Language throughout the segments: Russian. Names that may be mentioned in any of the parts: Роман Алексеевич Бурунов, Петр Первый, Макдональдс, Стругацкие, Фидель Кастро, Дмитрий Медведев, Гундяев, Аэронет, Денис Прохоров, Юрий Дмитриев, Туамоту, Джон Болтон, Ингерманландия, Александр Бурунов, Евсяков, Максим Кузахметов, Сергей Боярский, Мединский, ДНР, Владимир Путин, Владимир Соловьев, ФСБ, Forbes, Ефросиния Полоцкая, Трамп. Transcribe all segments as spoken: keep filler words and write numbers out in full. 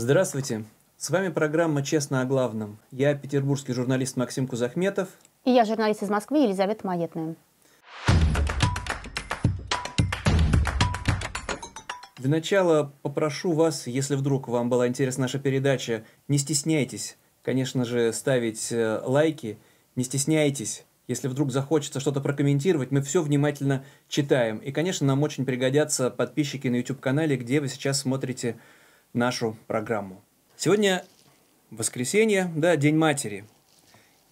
Здравствуйте! С вами программа «Честно о главном». Я петербургский журналист Максим Кузахметов. И я журналист из Москвы Елизавета Маетная. Для начала попрошу вас, если вдруг вам была интересна наша передача, не стесняйтесь, конечно же, ставить лайки, не стесняйтесь, если вдруг захочется что-то прокомментировать, мы все внимательно читаем. И, конечно, нам очень пригодятся подписчики на YouTube-канале, где вы сейчас смотрите нашу программу. Сегодня воскресенье, да, День матери.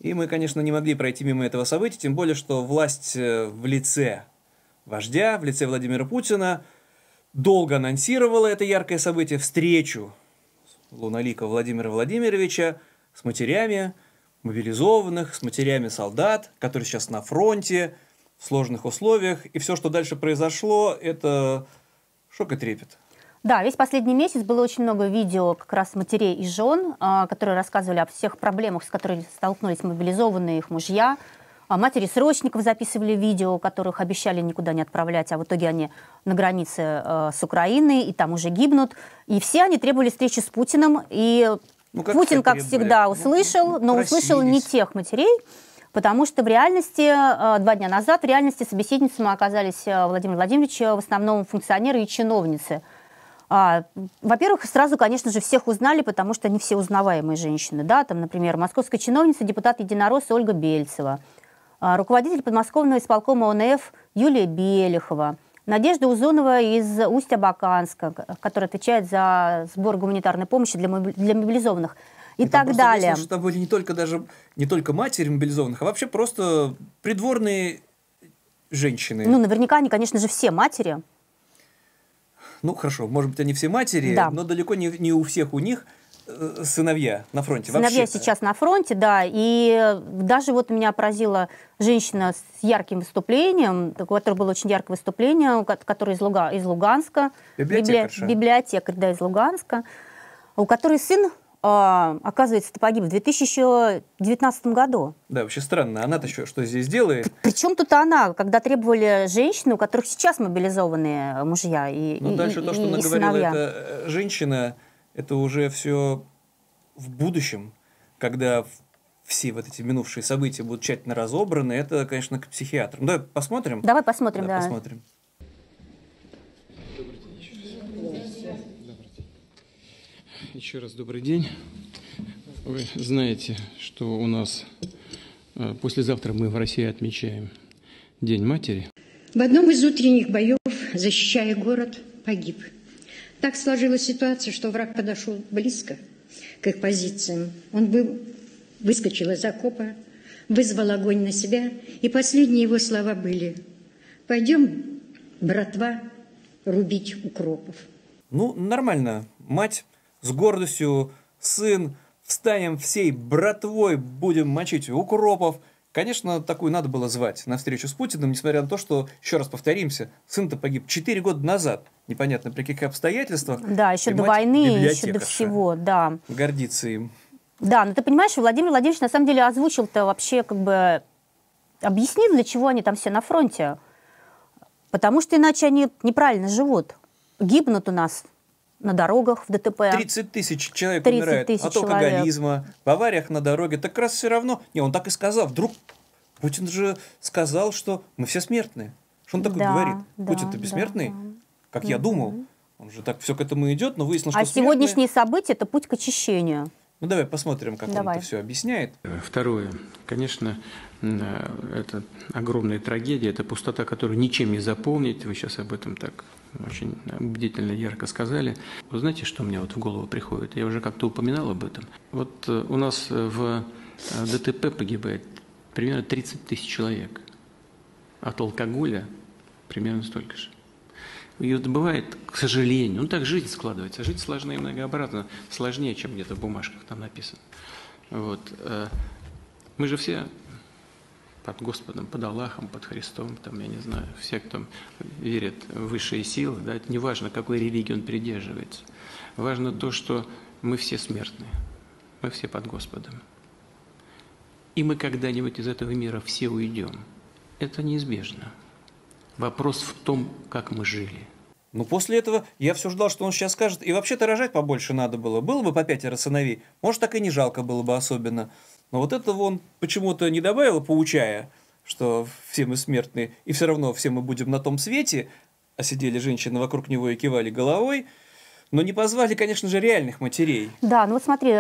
И мы, конечно, не могли пройти мимо этого события, тем более, что власть в лице вождя, в лице Владимира Путина долго анонсировала это яркое событие, встречу луналикого Владимира Владимировича с матерями мобилизованных, с матерями солдат, которые сейчас на фронте, в сложных условиях. И все, что дальше произошло, это шок и трепет. Да, весь последний месяц было очень много видео как раз матерей и жен, которые рассказывали о всех проблемах, с которыми столкнулись мобилизованные их мужья. Матери срочников записывали видео, которых обещали никуда не отправлять, а в итоге они на границе с Украиной, и там уже гибнут. И все они требовали встречи с Путиным. И ну, как Путин, как всегда, услышал, ну, ну, но просились. Услышал не тех матерей, потому что в реальности, два дня назад, в реальности собеседницами оказались Владимир Владимирович, в основном функционеры и чиновницы. Во-первых, сразу, конечно же, всех узнали, потому что они все узнаваемые женщины. Да? Там, например, московская чиновница, депутат-единоросс Ольга Бельцева, руководитель подмосковного исполкома ОНФ Юлия Белехова, Надежда Узунова из Усть-Абаканска, которая отвечает за сбор гуманитарной помощи для мобилизованных, и, и так далее. Выяснилось, что там были не только, даже, не только матери мобилизованных, а вообще просто придворные женщины. Ну, наверняка они, конечно же, все матери. Ну, хорошо, может быть, они все матери, да, но далеко не, не у всех у них сыновья на фронте. Сыновья сейчас на фронте, да. И даже вот меня поразила женщина с ярким выступлением, у которой было очень яркое выступление, которая из, Луга, из Луганска. Библиотекарша. Библиотекарь, да, из Луганска. У которой сын, а, оказывается, погиб в две тысячи девятнадцатом году. Да, вообще странно. Она-то что, что здесь делает? Причем тут она, когда требовали женщины, у которых сейчас мобилизованные мужья и сыновья. Ну, дальше и, то, что и, наговорила эта женщина... Это уже все в будущем, когда все вот эти минувшие события будут тщательно разобраны. Это, конечно, к психиатрам. Давай посмотрим. Давай посмотрим, да. да. Посмотрим. Добрый день. Еще раз добрый день. Вы знаете, что у нас послезавтра мы в России отмечаем День матери. В одном из утренних боев, защищая город, погиб. Так сложилась ситуация, что враг подошел близко к их позициям. Он был, выскочил из окопа, вызвал огонь на себя, и последние его слова были: «Пойдем, братва, рубить укропов». Ну, нормально. Мать с гордостью, сын, встанем всей братвой, будем мочить укропов. Конечно, такую надо было звать на встречу с Путиным, несмотря на то, что, еще раз повторимся, сын-то погиб четыре года назад. Непонятно, при каких обстоятельствах. Да, еще до войны, еще до всего, да. Гордиться им. Да, но ты понимаешь, Владимир Владимирович на самом деле озвучил-то вообще, как бы, объяснил, для чего они там все на фронте. Потому что иначе они неправильно живут. Гибнут у нас на дорогах в ДТП. тридцать тысяч человек тридцать умирает тысяч от алкоголизма, человек. В авариях на дороге. Так раз все равно... Не, он так и сказал. Вдруг Путин же сказал, что мы все смертные. Что он такое да, говорит? Да, Путин-то бессмертный, да, да. как я думал. Он же так все к этому идет, но выяснилось, а что смертные... сегодняшние события – это путь к очищению. Ну, давай посмотрим, как давай. он это все объясняет. Второе. Конечно, это огромная трагедия. Это пустота, которую ничем не заполнить. Вы сейчас об этом так... очень убедительно, ярко сказали. Вы знаете, что мне вот в голову приходит? Я уже как-то упоминал об этом. Вот у нас в ДТП погибает примерно тридцать тысяч человек. От алкоголя примерно столько же. И вот бывает, к сожалению, ну так жизнь складывается. Жизнь сложнее и многообразно, сложнее, чем где-то в бумажках там написано. Вот. Мы же все... под Господом, под Аллахом, под Христом, там, я не знаю, все, кто верит в высшие силы, да, это не важно, какой религии он придерживается. Важно то, что мы все смертны, мы все под Господом. И мы когда-нибудь из этого мира все уйдем. Это неизбежно. Вопрос в том, как мы жили. Ну, после этого я все ждал, что он сейчас скажет. И вообще-то рожать побольше надо было. Было бы по пятеро сыновей, может, так и не жалко было бы особенно. Но вот этого он почему-то не добавил, поучая, что все мы смертные, и все равно все мы будем на том свете. А сидели женщины вокруг него и кивали головой. Но не позвали, конечно же, реальных матерей. Да, ну вот смотри,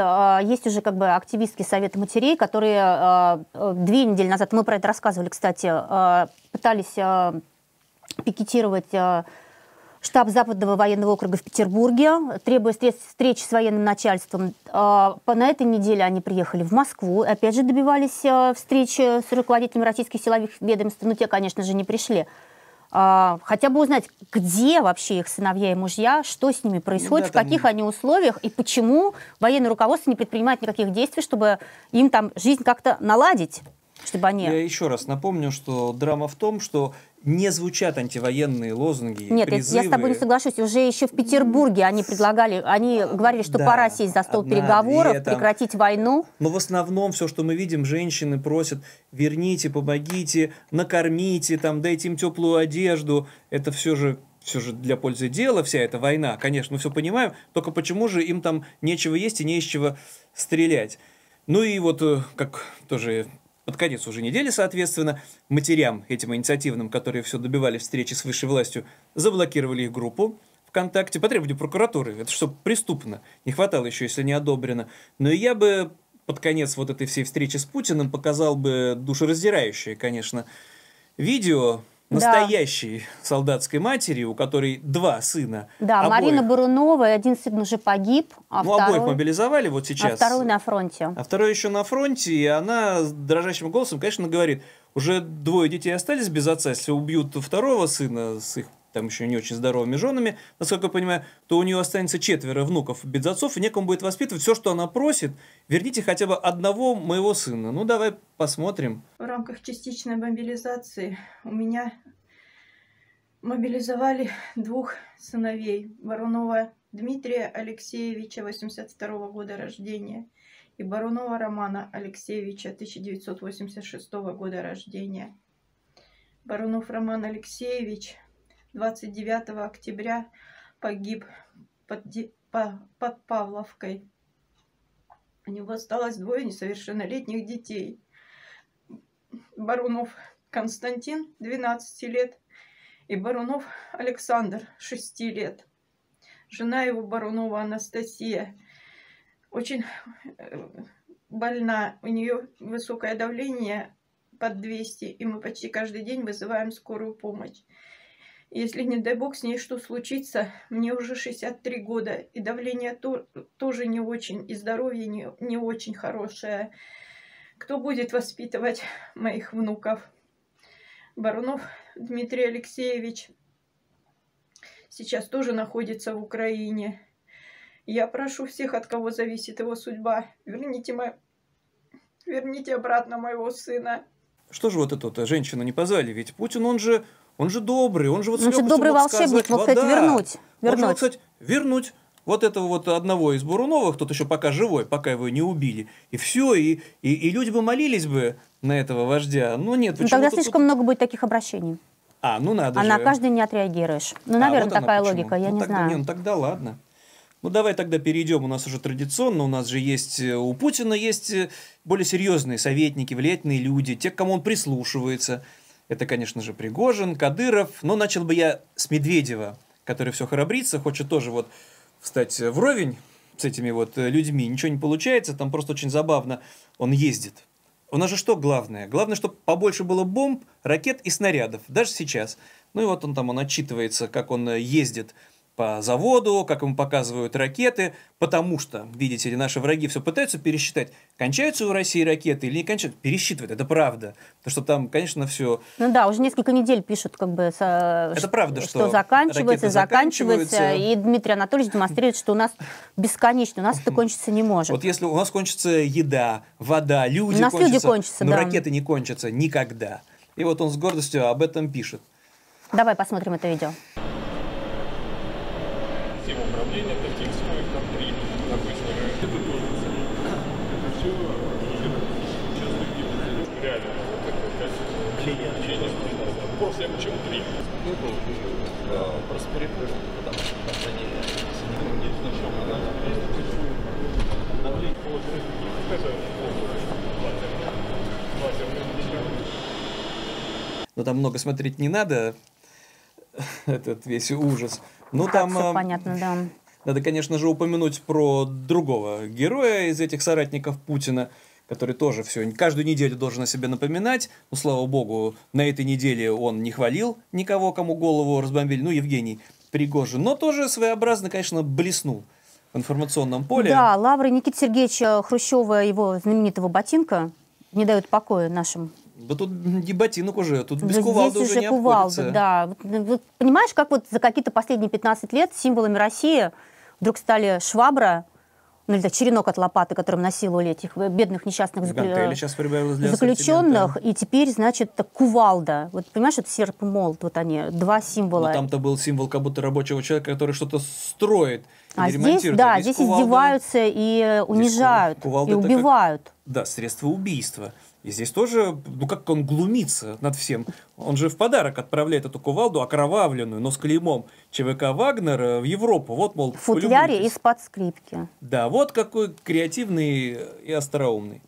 есть уже как бы активистский совет матерей, которые две недели назад, мы про это рассказывали, кстати, пытались пикетировать штаб Западного военного округа в Петербурге, требуя встречи с военным начальством. На этой неделе они приехали в Москву, опять же добивались встречи с руководителями российских силовых ведомств, но те, конечно же, не пришли. Хотя бы узнать, где вообще их сыновья и мужья, что с ними происходит, да, в каких там... они условиях, и почему военное руководство не предпринимает никаких действий, чтобы им там жизнь как-то наладить, чтобы они... Я еще раз напомню, что драма в том, что не звучат антивоенные лозунги, нет, призывы. Я с тобой не соглашусь. Уже еще в Петербурге они предлагали, они говорили, что да, пора сесть за стол одна, переговоров, две, там... прекратить войну. Но в основном все, что мы видим, женщины просят: верните, помогите, накормите, там, дайте им теплую одежду. Это все же, все же для пользы дела вся эта война. Конечно, мы все понимаем, только почему же им там нечего есть и не из чего стрелять. Ну и вот, как тоже... под конец уже недели, соответственно, матерям, этим инициативным, которые все добивали встречи с высшей властью, заблокировали их группу ВКонтакте по требованию прокуратуры. Это что, преступно? Не хватало еще, если не одобрено. Но я бы под конец вот этой всей встречи с Путиным показал бы душераздирающее, конечно, видео... настоящей, да, солдатской матери, у которой два сына. Да, обоих. Марина Бурунова, один сын уже погиб. А ну, второй... обоих мобилизовали вот сейчас. А второй на фронте. А второй еще на фронте, и она дрожащим голосом, конечно, говорит: уже двое детей остались без отца, если убьют второго сына с их там еще не очень здоровыми женами, насколько я понимаю, то у нее останется четверо внуков без отцов, и некому будет воспитывать. Все, что она просит: верните хотя бы одного моего сына. Ну, давай посмотрим. В рамках частичной мобилизации у меня мобилизовали двух сыновей. Бурунова Дмитрия Алексеевича, восемьдесят второго года рождения, и Бурунова Романа Алексеевича, тысяча девятьсот восемьдесят шестого года рождения. Бурунов Роман Алексеевич... двадцать девятого октября погиб под, под Павловкой. У него осталось двое несовершеннолетних детей. Бурунов Константин, двенадцать лет, и Бурунов Александр, шесть лет. Жена его, Бурунова Анастасия, очень больна. У нее высокое давление под двести, и мы почти каждый день вызываем скорую помощь. Если, не дай бог, с ней что случится, мне уже шестьдесят три года, и давление то, тоже не очень, и здоровье не, не очень хорошее. Кто будет воспитывать моих внуков? Бурунов Дмитрий Алексеевич сейчас тоже находится в Украине. Я прошу всех, от кого зависит его судьба, верните, мо... верните обратно моего сына. Что же вот эту-то женщину не позвали? Ведь Путин, он же... Он же добрый, он же вот... Он же добрый волшебник, мог сказать, вернуть. Он же мог сказать, вернуть вот этого вот одного из Буруновых, тот еще пока живой, пока его не убили. И все, и, и, и люди бы молились бы на этого вождя. Но нет, почему-то... Тогда слишком много будет таких обращений. А, ну надо же. А на каждый не отреагируешь. Ну, наверное, такая логика, я не знаю. Не, ну тогда ладно. Ну давай тогда перейдем, у нас уже традиционно, у нас же есть, у Путина есть более серьезные советники, влиятельные люди, те, к кому он прислушивается. Это, конечно же, Пригожин, Кадыров. Но начал бы я с Медведева, который все храбрится, хочет тоже вот встать вровень с этими вот людьми. Ничего не получается, там просто очень забавно он ездит. У нас же что главное? Главное, чтобы побольше было бомб, ракет и снарядов, даже сейчас. Ну и вот он там, он отчитывается, как он ездит по заводу, как ему показывают ракеты, потому что, видите ли, наши враги все пытаются пересчитать, кончаются у России ракеты или не кончаются, пересчитывают, это правда, потому что там, конечно, все... Ну да, уже несколько недель пишут, как бы, со... это правда, что, что заканчивается, заканчивается, заканчивается, и Дмитрий Анатольевич демонстрирует, что у нас бесконечно, у нас это кончиться не может. Вот если у нас кончится еда, вода, люди кончатся, люди кончатся, но да, ракеты не кончатся никогда. И вот он с гордостью об этом пишет. Давай посмотрим это видео. Управления таких своих там три обычных ракеты тоже ценят. Это все часто гибнет. Реально, вот такое качество. После, почему три? клипов просто перепрыгнул, потому что там за ней не исключено. Давление получилось не показывает. Ну там много смотреть не надо, этот весь ужас. Ну там... Понятно, да. Надо, конечно же, упомянуть про другого героя из этих соратников Путина, который тоже все, каждую неделю должен о себе напоминать. Ну, слава богу, на этой неделе он не хвалил никого, кому голову разбомбили. Ну, Евгений Пригожин. Но тоже своеобразно, конечно, блеснул в информационном поле. Да, лавры Никиты Сергеевича Хрущева, его знаменитого ботинка, не дают покоя нашим. Да тут не ботинок уже, тут без да кувалды уже не кувалды, да. Вот, понимаешь, как вот за какие-то последние пятнадцать лет символами России... Вдруг стали швабра, ну или так, черенок от лопаты, которым насиловали этих бедных несчастных заключенных, и теперь, значит, кувалда. Вот понимаешь, это серп и молот, вот они, два символа. Ну, там-то был символ как будто рабочего человека, который что-то строит, а здесь, да, а здесь, здесь кувалда, издеваются и унижают, и убивают. Как, да, средство убийства. И здесь тоже, ну как он глумится над всем. Он же в подарок отправляет эту кувалду, окровавленную, но с клеймом ЧВК «Вагнер», в Европу. Вот, мол, в футляре из-под скрипки. Да, вот какой креативный и остроумный.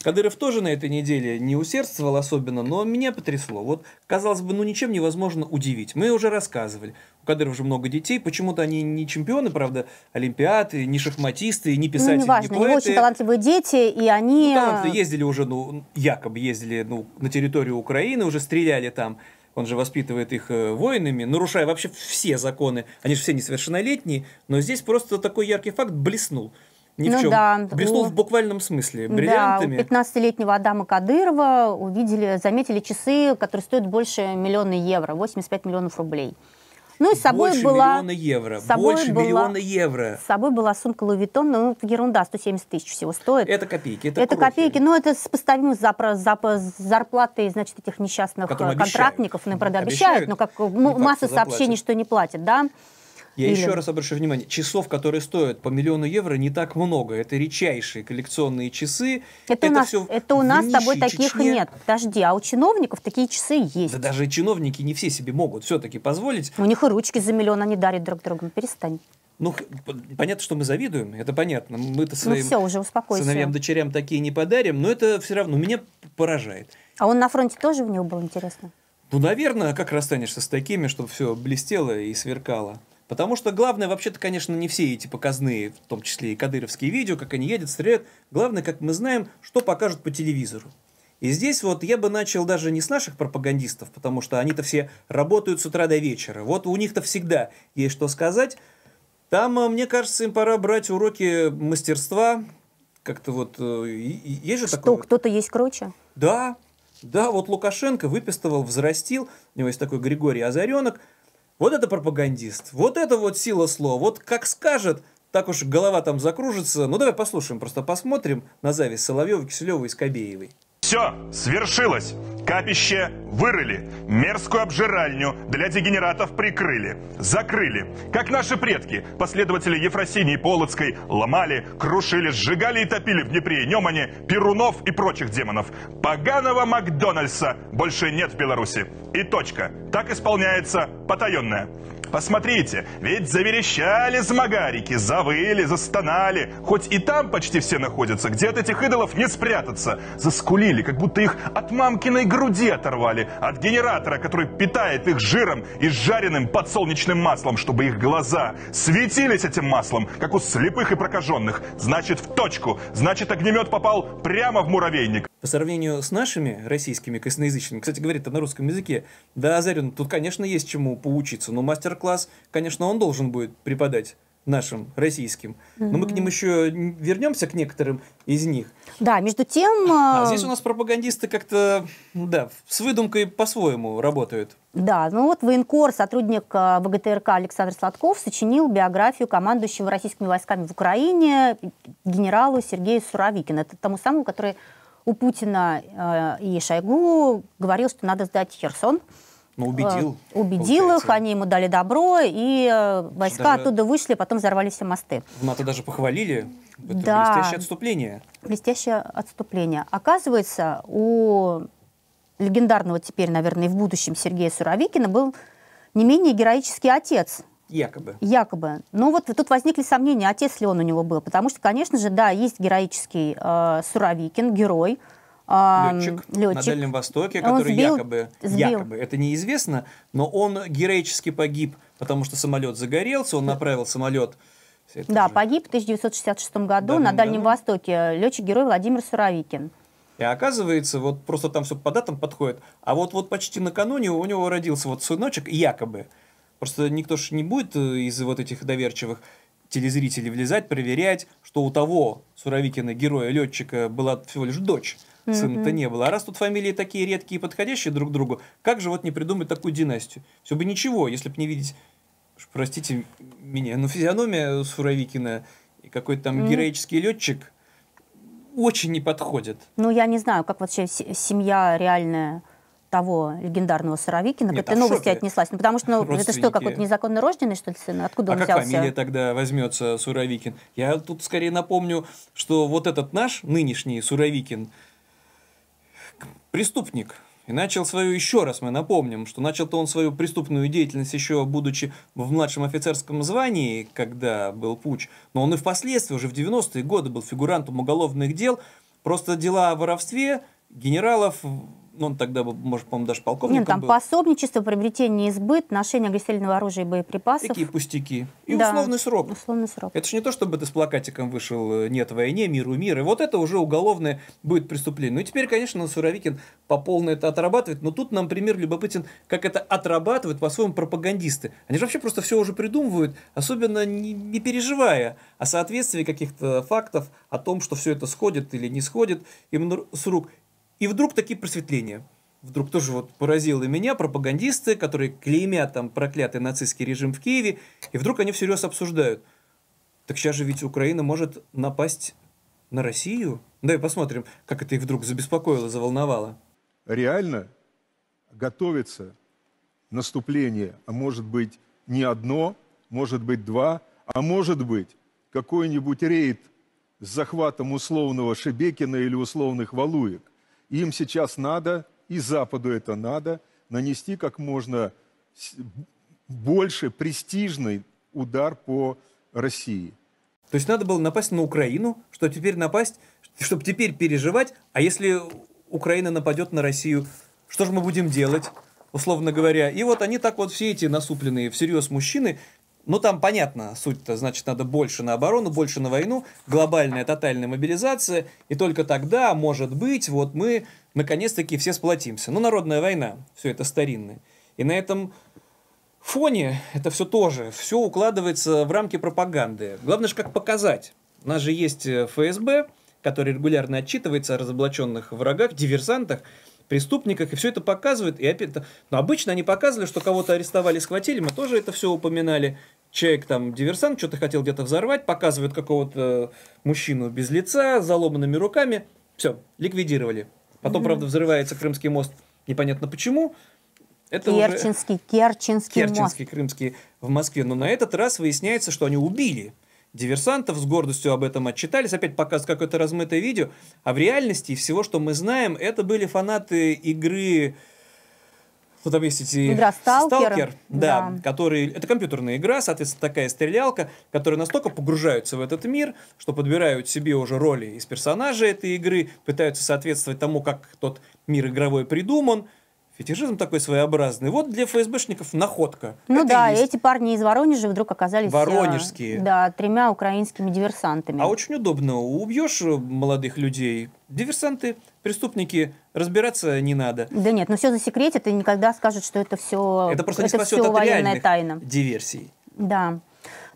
Кадыров тоже на этой неделе не усердствовал особенно, но меня потрясло. Вот, казалось бы, ну ничем невозможно удивить. Мы уже рассказывали. У Кадырова же много детей, почему-то они не чемпионы, правда, олимпиад, не шахматисты, не писатели, ну, не важно, не поэты. У него очень талантливые дети, и они... Ну, талантливые, ездили уже, ну, якобы ездили ну, на территорию Украины, уже стреляли там. Он же воспитывает их воинами, нарушая вообще все законы. Они же все несовершеннолетние, но здесь просто такой яркий факт блеснул. Ни ну в чем. Да, блеснул у... в буквальном смысле бриллиантами. Да, у пятнадцатилетнего Адама Кадырова увидели, заметили часы, которые стоят больше миллиона евро, восемьдесят пять миллионов рублей. Ну и с собой больше была... миллиона евро, с собой больше была... миллиона евро. С собой была сумка Луи Виттон, ну это ерунда, сто семьдесят тысяч всего стоит. Это копейки, это, это копейки, но это сопоставимо с за, за, зарплатой, значит, этих несчастных которым контрактников, обещают. Правда, обещают, обещают, но как ну, масса сообщений, что не платят, да? Я Или... еще раз обращу внимание, часов, которые стоят по миллиону евро, не так много. Это редчайшие коллекционные часы. Это, это у нас, это у нас с тобой таких Чечне. Нет. Подожди, а у чиновников такие часы есть. Да даже чиновники не все себе могут все-таки позволить. У них и ручки за миллион они дарят друг другу. Перестань. Ну, понятно, что мы завидуем, это понятно. Мы-то своим ну, все, уже успокойся. Сыновьям, дочерям такие не подарим, но это все равно меня поражает. А он на фронте тоже у него был интересно? Ну, наверное, как расстанешься с такими, чтобы все блестело и сверкало. Потому что главное, вообще-то, конечно, не все эти показные, в том числе и кадыровские видео, как они едят, стреляют. Главное, как мы знаем, что покажут по телевизору. И здесь вот я бы начал даже не с наших пропагандистов, потому что они-то все работают с утра до вечера. Вот у них-то всегда есть что сказать. Там, мне кажется, им пора брать уроки мастерства. Как-то вот... Есть же что, такое... кто-то есть круче? Да, да, вот Лукашенко выпистывал, взрастил. У него есть такой Григорий Азаренок. Вот это пропагандист, вот это вот сила слова, вот как скажет, так уж голова там закружится. Ну давай послушаем, просто посмотрим на зависть Соловьева, Киселева и Скобеевой. Все, свершилось. Капище вырыли, мерзкую обжиральню для дегенератов прикрыли, закрыли. Как наши предки, последователи Ефросинии Полоцкой, ломали, крушили, сжигали и топили в Днепре и Немане Перунов и прочих демонов. Поганого Макдональдса больше нет в Беларуси. И точка. Так исполняется потаенное. Посмотрите, ведь заверещали змагарики, завыли, застонали. Хоть и там почти все находятся, где от этих идолов не спрятаться. Заскулили, как будто их от мамкиной груди оторвали. От генератора, который питает их жиром и жареным подсолнечным маслом, чтобы их глаза светились этим маслом, как у слепых и прокаженных. Значит, в точку. Значит, огнемет попал прямо в муравейник. По сравнению с нашими российскими косноязычными, кстати, говорит-то на русском языке, да, Азарин, тут, конечно, есть чему поучиться, но мастер-класс, конечно, он должен будет преподать нашим, российским. Mm-hmm. Но мы к ним еще вернемся, к некоторым из них. Да, между тем... А здесь у нас пропагандисты как-то, да, с выдумкой по-своему работают. Да, ну вот военкор, сотрудник ВГТРК Александр Сладков сочинил биографию командующего российскими войсками в Украине генералу Сергею Суровикину. Это тому самому, который... У Путина э, и Шойгу говорил, что надо сдать Херсон. Ну, убедил. Э, убедил получается. Их, они ему дали добро, и э, войска даже... оттуда вышли, потом взорвали все мосты. В НАТО даже похвалили. Это да. Блестящее отступление. Блестящее отступление. Оказывается, у легендарного теперь, наверное, и в будущем Сергея Суровикина был не менее героический отец. Якобы. Якобы. Но вот тут возникли сомнения, отец ли он у него был. Потому что, конечно же, да, есть героический э, Суровикин, герой. Э, летчик, летчик на Дальнем Востоке, он который сбил, якобы, сбил. якобы, это неизвестно, но он героически погиб, потому что самолет загорелся, он направил самолет. Да, же. погиб в тысяча девятьсот шестьдесят шестом году да, на Дальнем да. Востоке летчик-герой Владимир Суровикин. И оказывается, вот просто там все по датам подходит, а вот, вот почти накануне у него родился вот сыночек, якобы. Просто никто же не будет из вот этих доверчивых телезрителей влезать, проверять, что у того Суровикина, героя-летчика, была всего лишь дочь. Mm-hmm. Сына-то не было. А раз тут фамилии такие редкие и подходящие друг к другу, как же вот не придумать такую династию? Все бы ничего, если бы не видеть, простите меня, но физиономия Суровикина и какой-то там mm-hmm. героический летчик очень не подходит. Ну, я не знаю, как вообще семья реальная... того легендарного Суровикина, к этой новости отнеслась. Ну, потому что ну, это что, какой-то незаконно рожденный, что ли, сын? Откуда а он взялся? А как фамилия тогда возьмется Суровикин? Я тут скорее напомню, что вот этот наш нынешний Суровикин преступник. И начал свою, еще раз мы напомним, что начал-то он свою преступную деятельность еще будучи в младшем офицерском звании, когда был путч. Но он и впоследствии, уже в девяностые годы, был фигурантом уголовных дел. Просто дела о воровстве генералов... Ну, он тогда, может, по-моему, даже полковником Нет, там был. Пособничество, приобретение и сбыт, ношение огнестрельного оружия и боеприпасов. Такие пустяки. И да, условный срок. условный срок. Это же не то, чтобы ты с плакатиком вышел «Нет войне, миру мир». И вот это уже уголовное будет преступление. Ну, и теперь, конечно, Суровикин по полной это отрабатывает. Но тут нам пример любопытен, как это отрабатывают по-своему пропагандисты. Они же вообще просто все уже придумывают, особенно не, не переживая о соответствии каких-то фактов, о том, что все это сходит или не сходит именно с рук. И вдруг такие просветления. Вдруг тоже вот поразило меня пропагандисты, которые клеймят там проклятый нацистский режим в Киеве, и вдруг они всерьез обсуждают. Так сейчас же ведь Украина может напасть на Россию? Давай посмотрим, как это их вдруг забеспокоило, заволновало. Реально готовится наступление, а может быть не одно, может быть два, а может быть какой-нибудь рейд с захватом условного Шебекина или условных Валуек. Им сейчас надо, и Западу это надо, нанести как можно больше престижный удар по России. То есть надо было напасть на Украину, чтобы теперь напасть, чтобы теперь переживать, а если Украина нападет на Россию, что же мы будем делать, условно говоря? И вот они так вот все эти насупленные всерьез мужчины, ну там понятно суть-то, значит, надо больше на оборону, больше на войну, глобальная тотальная мобилизация, и только тогда, может быть, вот мы наконец-таки все сплотимся. Ну, народная война, все это старинное. И на этом фоне это все тоже, все укладывается в рамки пропаганды. Главное же, как показать. У нас же есть ФСБ, который регулярно отчитывается о разоблаченных врагах, диверсантах, преступниках, и все это показывает. И опять, ну, обычно они показывали, что кого-то арестовали, схватили, мы тоже это все упоминали. Человек там, диверсант, что-то хотел где-то взорвать, показывают какого-то мужчину без лица, с заломанными руками. Все, ликвидировали. Потом, mm-hmm. правда, взрывается Крымский мост, непонятно почему. Это Керченский, уже... Керченский, Керченский мост. Крымский в Москве. Но на этот раз выясняется, что они убили диверсантов, с гордостью об этом отчитались. Опять показывают какое-то размытое видео. А в реальности всего, что мы знаем, это были фанаты игры... Ну, там есть эти... Игра «Сталкер». «Сталкер», да, да. Которые... Это компьютерная игра, соответственно, такая стрелялка, которые настолько погружаются в этот мир, что подбирают себе уже роли из персонажей этой игры, пытаются соответствовать тому, как тот мир игровой придуман. Фетишизм такой своеобразный. Вот для ФСБшников находка. Ну это да, эти парни из Воронежа вдруг оказались... Воронежские. Да, тремя украинскими диверсантами. А очень удобно. Убьешь молодых людей, диверсанты, преступники, разбираться не надо. Да нет, но все засекретят и никогда скажут, что это все... Это просто не спасет от реальных диверсий. Да.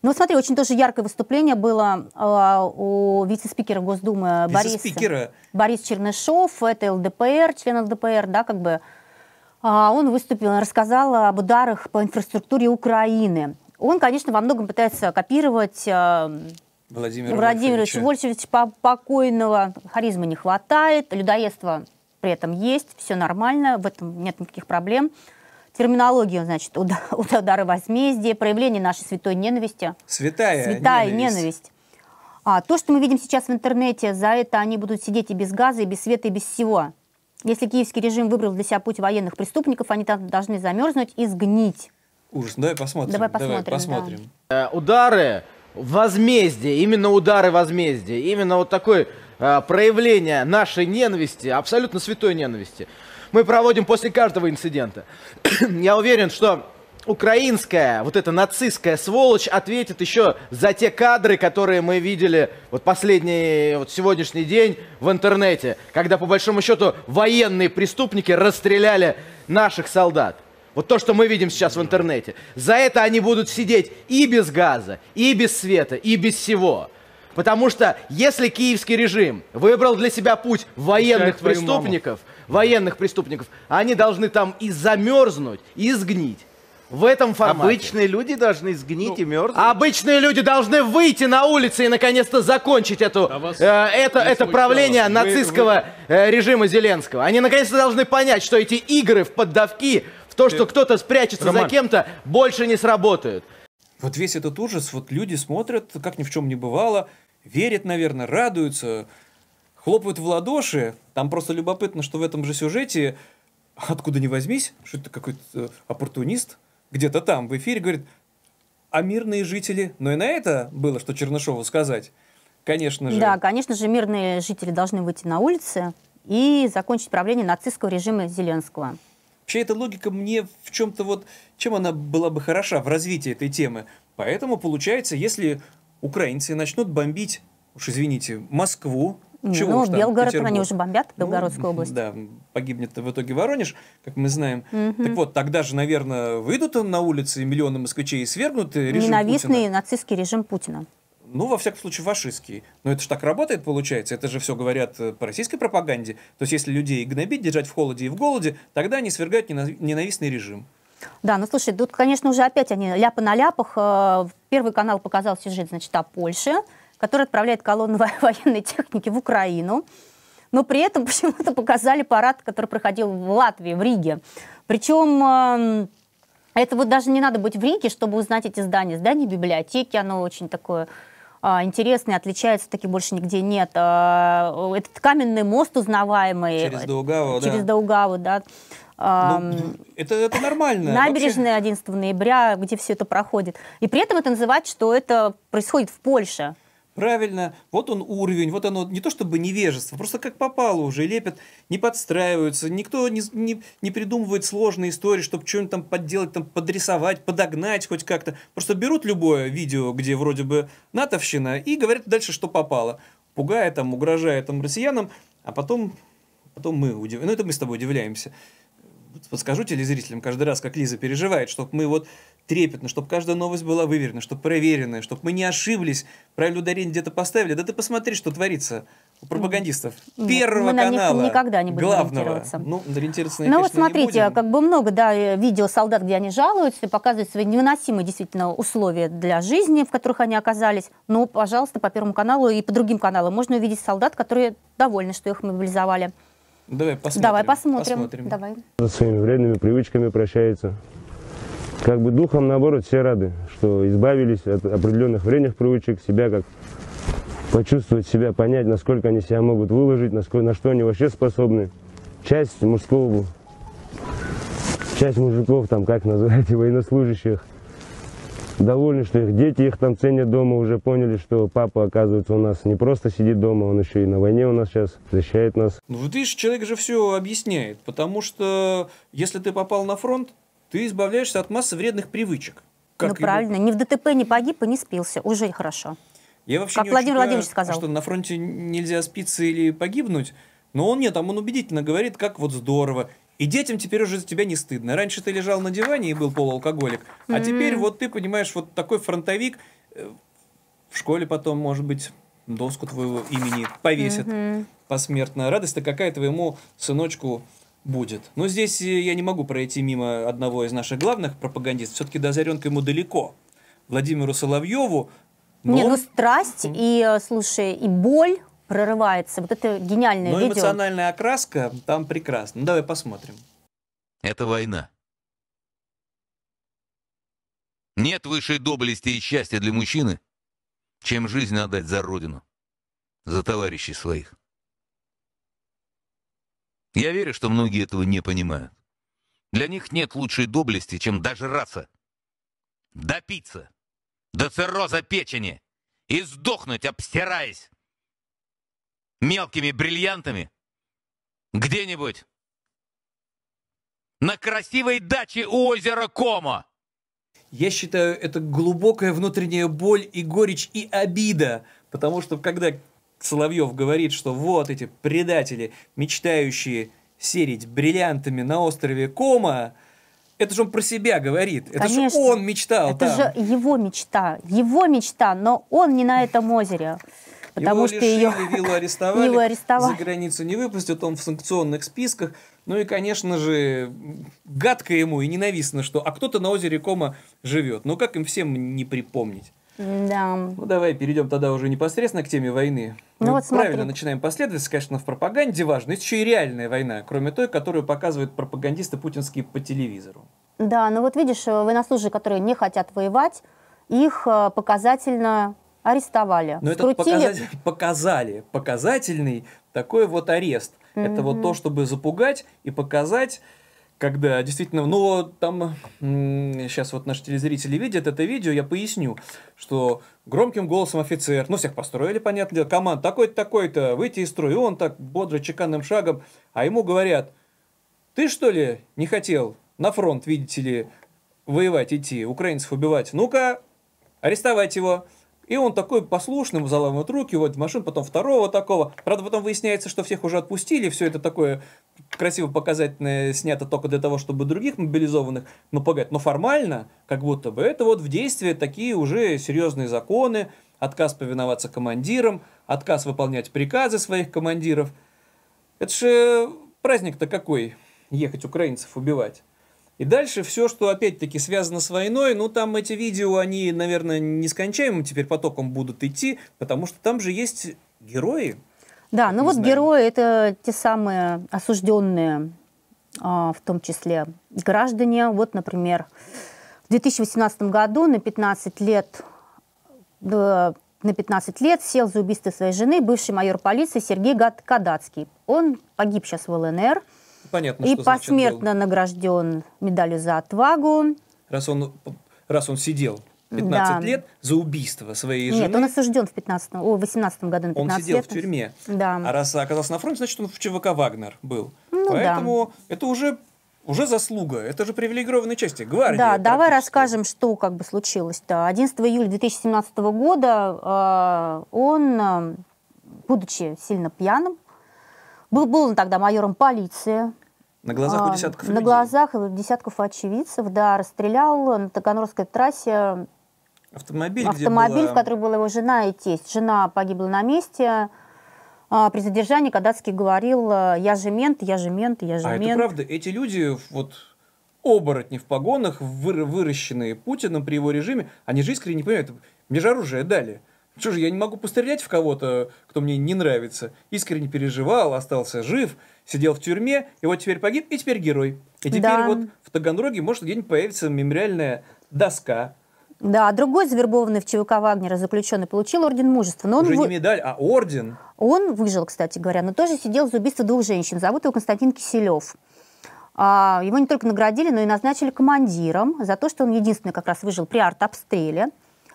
Ну, смотри, очень тоже яркое выступление было э, у вице-спикера Госдумы вице-спикера. Борис, Борис Чернышов, это ЛДПР, член ЛДПР, да, как бы... Он выступил, рассказал об ударах по инфраструктуре Украины. Он, конечно, во многом пытается копировать Владимира Владимировича Вольфовича покойного. Харизмы не хватает, людоедство при этом есть, все нормально, в этом нет никаких проблем. Терминология, значит, удары возмездия, проявление нашей святой ненависти. Святая, святая ненависть. ненависть. А то, что мы видим сейчас в интернете, за это они будут сидеть и без газа, и без света, и без всего. Если киевский режим выбрал для себя путь военных преступников, они должны замерзнуть и сгнить. Ужас. Давай посмотрим. Давай посмотрим. Давай посмотрим. Да. Удары возмездия, именно удары возмездия, именно вот такое э, проявление нашей ненависти, абсолютно святой ненависти, мы проводим после каждого инцидента. Я уверен, что украинская, вот эта нацистская сволочь ответит еще за те кадры, которые мы видели вот последний, вот сегодняшний день в интернете, когда по большому счету военные преступники расстреляли наших солдат. Вот то, что мы видим сейчас в интернете. За это они будут сидеть и без газа, и без света, и без всего. Потому что если киевский режим выбрал для себя путь военных преступников, военных преступников, они должны там и замерзнуть, и сгнить. В этом формате. Обычные люди должны сгнить ну, и мерзнуть. Обычные люди должны выйти на улицы и наконец-то закончить эту, а вас, э, это, это правление вас. нацистского вы, вы... режима Зеленского. Они наконец-то должны понять, что эти игры в поддавки, в то, что кто-то спрячется Роман. за кем-то, больше не сработают. Вот весь этот ужас, вот люди смотрят, как ни в чем не бывало, верят, наверное, радуются, хлопают в ладоши. Там просто любопытно, что в этом же сюжете, откуда ни возьмись, что это какой-то оппортунист, где-то там в эфире говорит, а мирные жители, но и на это было, что Чернышову сказать, конечно же. Да, конечно же, мирные жители должны выйти на улицы и закончить правление нацистского режима Зеленского. Вообще эта логика мне в чем-то вот, чем она была бы хороша в развитии этой темы. Поэтому получается, если украинцы начнут бомбить, уж извините, Москву, Не, чего ну, уж там, Белгород, Петербург. Они уже бомбят Белгородскую ну, область. Да, погибнет в итоге Воронеж, как мы знаем. Угу. Так вот, тогда же, наверное, выйдут на улицы миллионы москвичей и свергнут режим Ненавистный Путина. нацистский режим Путина. Ну, во всяком случае, фашистский. Но это же так работает, получается. Это же все говорят по российской пропаганде. То есть, если людей гнобить, держать в холоде и в голоде, тогда они свергают ненавистный режим. Да, ну, слушай, тут, конечно, уже опять они ляпы на ляпах. Первый канал показал сюжет, значит, о Польше, который отправляет колонну военной техники в Украину. Но при этом почему-то показали парад, который проходил в Латвии, в Риге. Причем... это вот даже не надо быть в Риге, чтобы узнать эти здания. Здание библиотеки, оно очень такое... интересный, отличается, таки больше нигде нет. Этот каменный мост узнаваемый. Через Даугаву, да. Через Даугаву, да. Ну, это, это нормально. Набережная вообще. одиннадцатого ноября, где все это проходит. И при этом это называют, что это происходит в Польше. Правильно. Вот он уровень, вот оно не то чтобы невежество, просто как попало уже лепят, не подстраиваются, никто не, не, не придумывает сложные истории, чтобы что-нибудь там подделать, там подрисовать, подогнать хоть как-то. Просто берут любое видео, где вроде бы натовщина, и говорят дальше, что попало, пугая там, угрожая там россиянам, а потом, потом мы удивляемся. Ну это мы с тобой удивляемся. Подскажу телезрителям каждый раз, как Лиза переживает, чтобы мы вот трепетно, чтобы каждая новость была выверена, чтобы проверенная, чтобы мы не ошиблись, правильно ударение где-то поставили. Да ты посмотри, что творится у пропагандистов Нет, Первого канала, никогда не будем главного. Ну, ориентироваться на них, конечно, не будем. Ну вот смотрите, как бы много, да, видео солдат, где они жалуются, показывают свои невыносимые действительно условия для жизни, в которых они оказались. Но, пожалуйста, по Первому каналу и по другим каналам можно увидеть солдат, которые довольны, что их мобилизовали. Давай посмотрим. Давай посмотрим. посмотрим. Давай. Со своими вредными привычками прощается. Как бы духом, наоборот, все рады, что избавились от определенных вредных привычек, себя как почувствовать себя, понять, насколько они себя могут выложить, насколько, на что они вообще способны. Часть мужского, часть мужиков, там, как называете, военнослужащих, довольны, что их дети их там ценят дома, уже поняли, что папа, оказывается, у нас не просто сидит дома, он еще и на войне у нас сейчас, защищает нас. Ну, ты же, человек же все объясняет, потому что, если ты попал на фронт, ты избавляешься от массы вредных привычек. Как ну, его... правильно, ни в ДТП не погиб и не спился, уже хорошо. Я вообще как не Владимир Владимирович сказал. Что на фронте нельзя спиться или погибнуть, но он нет, там он убедительно говорит, как вот здорово. И детям теперь уже за тебя не стыдно. Раньше ты лежал на диване и был полуалкоголик, а mm-hmm. теперь вот ты, понимаешь, вот такой фронтовик, в школе потом, может быть, доску твоего имени повесят mm-hmm. посмертно. Радость-то какая твоему сыночку будет. Но здесь я не могу пройти мимо одного из наших главных пропагандистов. Все-таки до Азаренка ему далеко. Владимиру Соловьеву. Но... Не, ну страсть mm-hmm. и, слушай, и боль... прорывается. Вот это гениальное Но видео. Эмоциональная окраска там прекрасна. Ну, давай посмотрим. Это война. Нет высшей доблести и счастья для мужчины, чем жизнь отдать за родину, за товарищей своих. Я верю, что многие этого не понимают. Для них нет лучшей доблести, чем даже раса, допиться до цирроза печени и сдохнуть, обстираясь мелкими бриллиантами где-нибудь на красивой даче у озера Комо. Я считаю, это глубокая внутренняя боль и горечь и обида, потому что когда Соловьев говорит, что вот эти предатели, мечтающие серить бриллиантами на острове Комо, это же он про себя говорит. Это же он мечтал. Это там. же его мечта. Его мечта, но он не на этом озере. Потому его что лишили, ее... виллу арестовали, его арестовали, за границу не выпустят, он в санкционных списках. Ну и, конечно же, гадко ему и ненавистно, что а кто-то на озере Комо живет. Но как им всем не припомнить? Да. Ну давай перейдем тогда уже непосредственно к теме войны. Ну, Мы вот правильно смотри. начинаем последовательность, конечно, в пропаганде важно. Есть еще и реальная война, кроме той, которую показывают пропагандисты путинские по телевизору. Да, ну вот видишь, военнослужащие, которые не хотят воевать, их показательно арестовали. Но это показатель, показали. Показательный такой вот арест. Mm-hmm. Это вот то, чтобы запугать и показать, когда действительно... Ну, там... Сейчас вот наши телезрители видят это видео, я поясню, что громким голосом офицер, ну, всех построили, понятно дело, команд такой-то, такой-то, выйти из строя, и он так бодро, чеканным шагом, а ему говорят, ты, что ли, не хотел на фронт, видите ли, воевать идти, украинцев убивать? Ну-ка, арестовать его! И он такой послушным, заламывает руки, вот в машину, потом второго такого. Правда, потом выясняется, что всех уже отпустили, все это такое красиво показательное снято только для того, чтобы других мобилизованных напугать. Но формально, как будто бы, это вот в действии такие уже серьезные законы, отказ повиноваться командирам, отказ выполнять приказы своих командиров. Это же праздник-то какой, ехать украинцев убивать. И дальше все, что опять-таки связано с войной, ну там эти видео, они, наверное, нескончаемым теперь потоком будут идти, потому что там же есть герои. Да, ну вот герои — это те самые осужденные, в том числе граждане. Вот, например, в две тысячи восемнадцатом году на пятнадцать лет, на пятнадцать лет сел за убийство своей жены бывший майор полиции Сергей Кадацкий. Он погиб сейчас в ЛНР. Понятно, и что посмертно награжден медалью за отвагу. Раз он, раз он сидел пятнадцать да. лет за убийство своей Нет, жены... Нет, он осужден в восемнадцатом году на пятнадцать лет. Он сидел лет. в тюрьме. Да. А раз оказался на фронте, значит, он в ЧВК «Вагнер» был. Ну, Поэтому да. это уже, уже заслуга. Это же привилегированная часть. Гвардия. Да, давай расскажем, что как бы случилось-то. одиннадцатого июля две тысячи семнадцатого года он, будучи сильно пьяным, Был, был он тогда майором полиции. На глазах у десятков людей. На глазах у десятков очевидцев, да, расстрелял на Таганрогской трассе автомобиль, автомобиль где была... в котором была его жена и тесть. Жена погибла на месте. При задержании Кадацкий говорил, я же мент, я же мент, я же мент. А это правда, эти люди, вот оборотни в погонах, выращенные Путиным при его режиме, они же искренне не понимают, мне же оружие дали. Что же, я не могу пострелять в кого-то, кто мне не нравится. Искренне переживал, остался жив, сидел в тюрьме, и вот теперь погиб, и теперь герой. И теперь да. вот в Таганроге может где-нибудь появится мемориальная доска. Да, другой завербованный в ЧВК «Вагнера» заключенный получил орден мужества. Но он Уже вы... не медаль, а орден. Он выжил, кстати говоря, но тоже сидел за убийство двух женщин. Зовут его Константин Киселев. Его не только наградили, но и назначили командиром за то, что он единственный как раз выжил при артобстреле.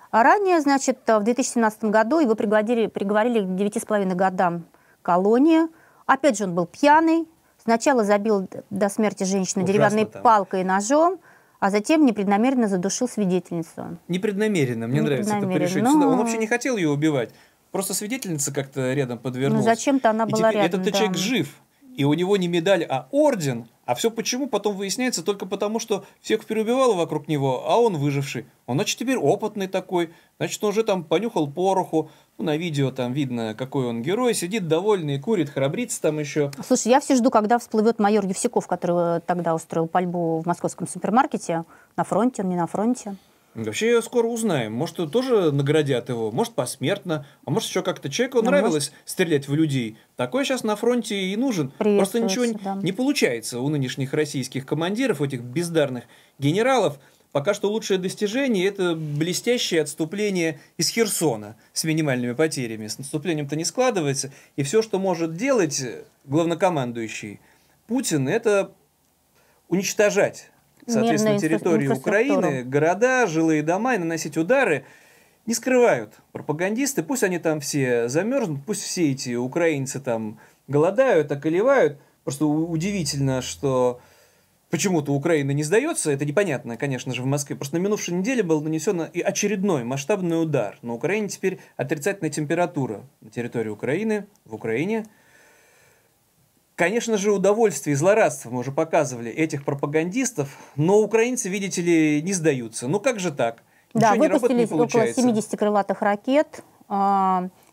А ранее, значит, в две тысячи семнадцатом году его приговорили, приговорили к девяти с половиной годам колонии. Опять же, он был пьяный. Сначала забил до смерти женщину Ужасно деревянной там. палкой и ножом, а затем непреднамеренно задушил свидетельницу. Непреднамеренно, мне нравится это решение. Ну... Он вообще не хотел ее убивать. Просто свидетельница как-то рядом подвернулась. Ну, зачем-то она была рядом. Этот да. человек жив, и у него не медаль, а орден. А все почему потом выясняется только потому, что всех переубивало вокруг него, а он выживший. Он, значит, теперь опытный такой, значит, он уже там понюхал пороху. Ну, на видео там видно, какой он герой, сидит довольный, курит, храбрится там еще. Слушай, я все жду, когда всплывет майор Евсяков, который тогда устроил пальбу в московском супермаркете. На фронте он, не на фронте. Вообще скоро узнаем. Может, тоже наградят его, может, посмертно, а может, еще как-то человеку ну, нравилось может... стрелять в людей. Такой сейчас на фронте и нужен. Просто ничего да. не получается у нынешних российских командиров, у этих бездарных генералов. Пока что лучшее достижение – это блестящее отступление из Херсона с минимальными потерями. С наступлением-то не складывается. И все, что может делать главнокомандующий Путин, это уничтожать соответственно, территории Украины, города, жилые дома и наносить удары. Не скрывают пропагандисты, пусть они там все замерзнут, пусть все эти украинцы там голодают, околевают. Просто удивительно, что почему-то Украина не сдается, это непонятно, конечно же, в Москве. Просто на минувшей неделе был нанесен и очередной масштабный удар. На Украине теперь отрицательная температура на территории Украины, в Украине. Конечно же, удовольствие и злорадство, мы уже показывали, этих пропагандистов, но украинцы, видите ли, не сдаются. Ну как же так? Да, выпустили около семидесяти крылатых ракет.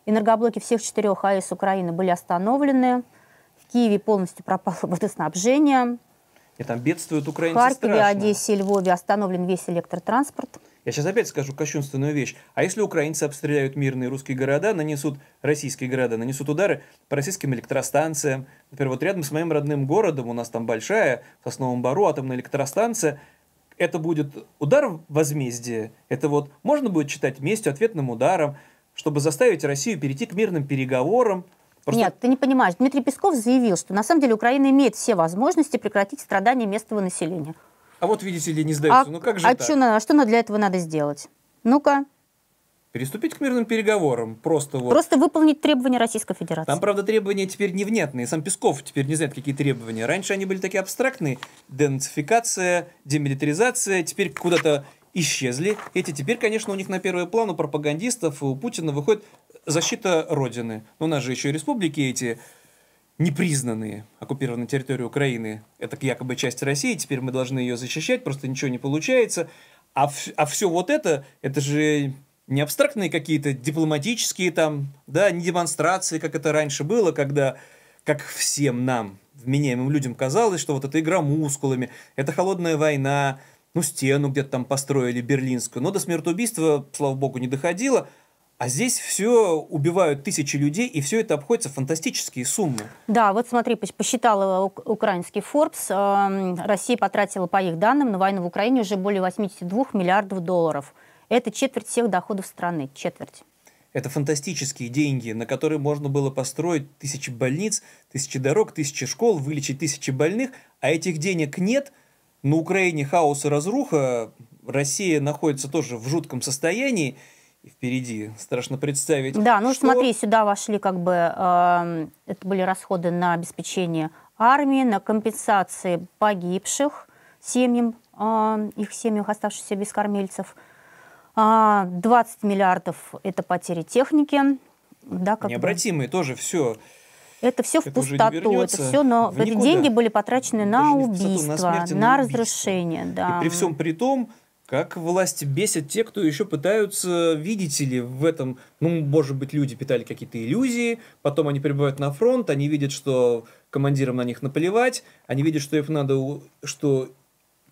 Энергоблоки всех четырех АЭС Украины были остановлены. В Киеве полностью пропало водоснабжение. И там бедствуют украинцы. В Харькове, страшно. Одессе и Львове остановлен весь электротранспорт. Я сейчас опять скажу кощунственную вещь. А если украинцы обстреляют мирные русские города, нанесут российские города, нанесут удары по российским электростанциям. Например, вот рядом с моим родным городом, у нас там большая, в Сосновом Бору, атомная электростанция. Это будет удар возмездия. Это вот можно будет считать местью, ответным ударом, чтобы заставить Россию перейти к мирным переговорам. Просто... Нет, ты не понимаешь. Дмитрий Песков заявил, что на самом деле Украина имеет все возможности прекратить страдания местного населения. А вот, видите ли, не сдаются. А, ну как же а так? Что, а что для этого надо сделать? Ну-ка. Переступить к мирным переговорам. Просто, вот. Просто выполнить требования Российской Федерации. Там, правда, требования теперь невнятные. Сам Песков теперь не знает, какие требования. Раньше они были такие абстрактные. Денацификация, демилитаризация. Теперь куда-то исчезли. Эти теперь, конечно, у них на первый план, у пропагандистов, у Путина выходит защита Родины. Но у нас же еще и республики эти непризнанные, оккупированные территории Украины. Это якобы часть России. Теперь мы должны ее защищать. Просто ничего не получается. А, а все вот это, это же... Не абстрактные какие-то дипломатические там, да, не демонстрации, как это раньше было, когда, как всем нам, вменяемым людям, казалось, что вот эта игра мускулами, это холодная война, ну, стену где-то там построили берлинскую, но до смертоубийства, слава богу, не доходило. А здесь все убивают тысячи людей, и все это обходится фантастические суммы. Да, вот смотри, посчитала украинский Forbes, Россия потратила, по их данным, на войну в Украине уже более восьмидесяти двух миллиардов долларов. Это четверть всех доходов страны. Четверть. Это фантастические деньги, на которые можно было построить тысячи больниц, тысячи дорог, тысячи школ, вылечить тысячи больных. А этих денег нет. На Украине хаос и разруха. Россия находится тоже в жутком состоянии. И впереди страшно представить. Да, ну что... смотри, сюда вошли как бы... Э, это были расходы на обеспечение армии, на компенсации погибших семьям, э, их семьям, оставшихся без кормильцев. двадцать миллиардов это потери техники. Да, как необратимые бы. Тоже все. Это все это в пустоту. Это все, но эти деньги были потрачены даже на убийство, пустоту, на, смерти, на, на разрушение. Да. И при всем при том, как власти бесят те, кто еще пытаются, видите ли, в этом... Ну, может быть, люди питали какие-то иллюзии, потом они прибывают на фронт, они видят, что командирам на них наплевать, они видят, что им надо... что,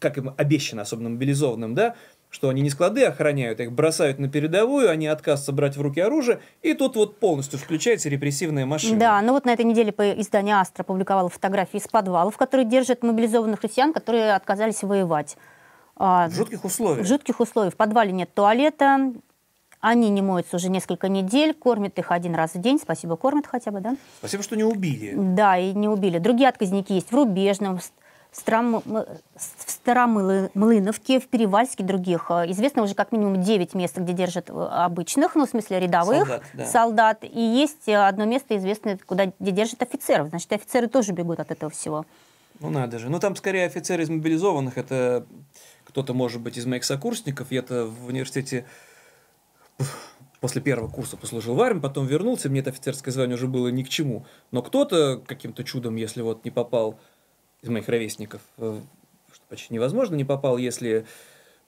как им обещано, особенно мобилизованным, да, что они не склады охраняют, их бросают на передовую, они отказываются брать в руки оружие, и тут вот полностью включается репрессивная машина. Да, ну вот на этой неделе издание «Астра» публиковало фотографии из подвалов, которые держат мобилизованных россиян, которые отказались воевать. В жутких условиях. В жутких условиях. В подвале нет туалета, они не моются уже несколько недель, кормят их один раз в день, спасибо, кормят хотя бы, да? Спасибо, что не убили. Да, и не убили. Другие отказники есть в Рубежном, в Старомлыновке, в Перевальске и других. Известно уже как минимум девять мест, где держат обычных, ну, в смысле рядовых солдат. Да. солдат. И есть одно место известное, куда, где держат офицеров. Значит, офицеры тоже бегут от этого всего. Ну, надо же. Ну, там скорее офицеры из мобилизованных. Это кто-то, может быть, из моих сокурсников. Я-то в университете после первого курса послужил в армии, потом вернулся. Мне это офицерское звание уже было ни к чему. Но кто-то каким-то чудом, если вот не попал... из моих ровесников, что почти невозможно, не попал, если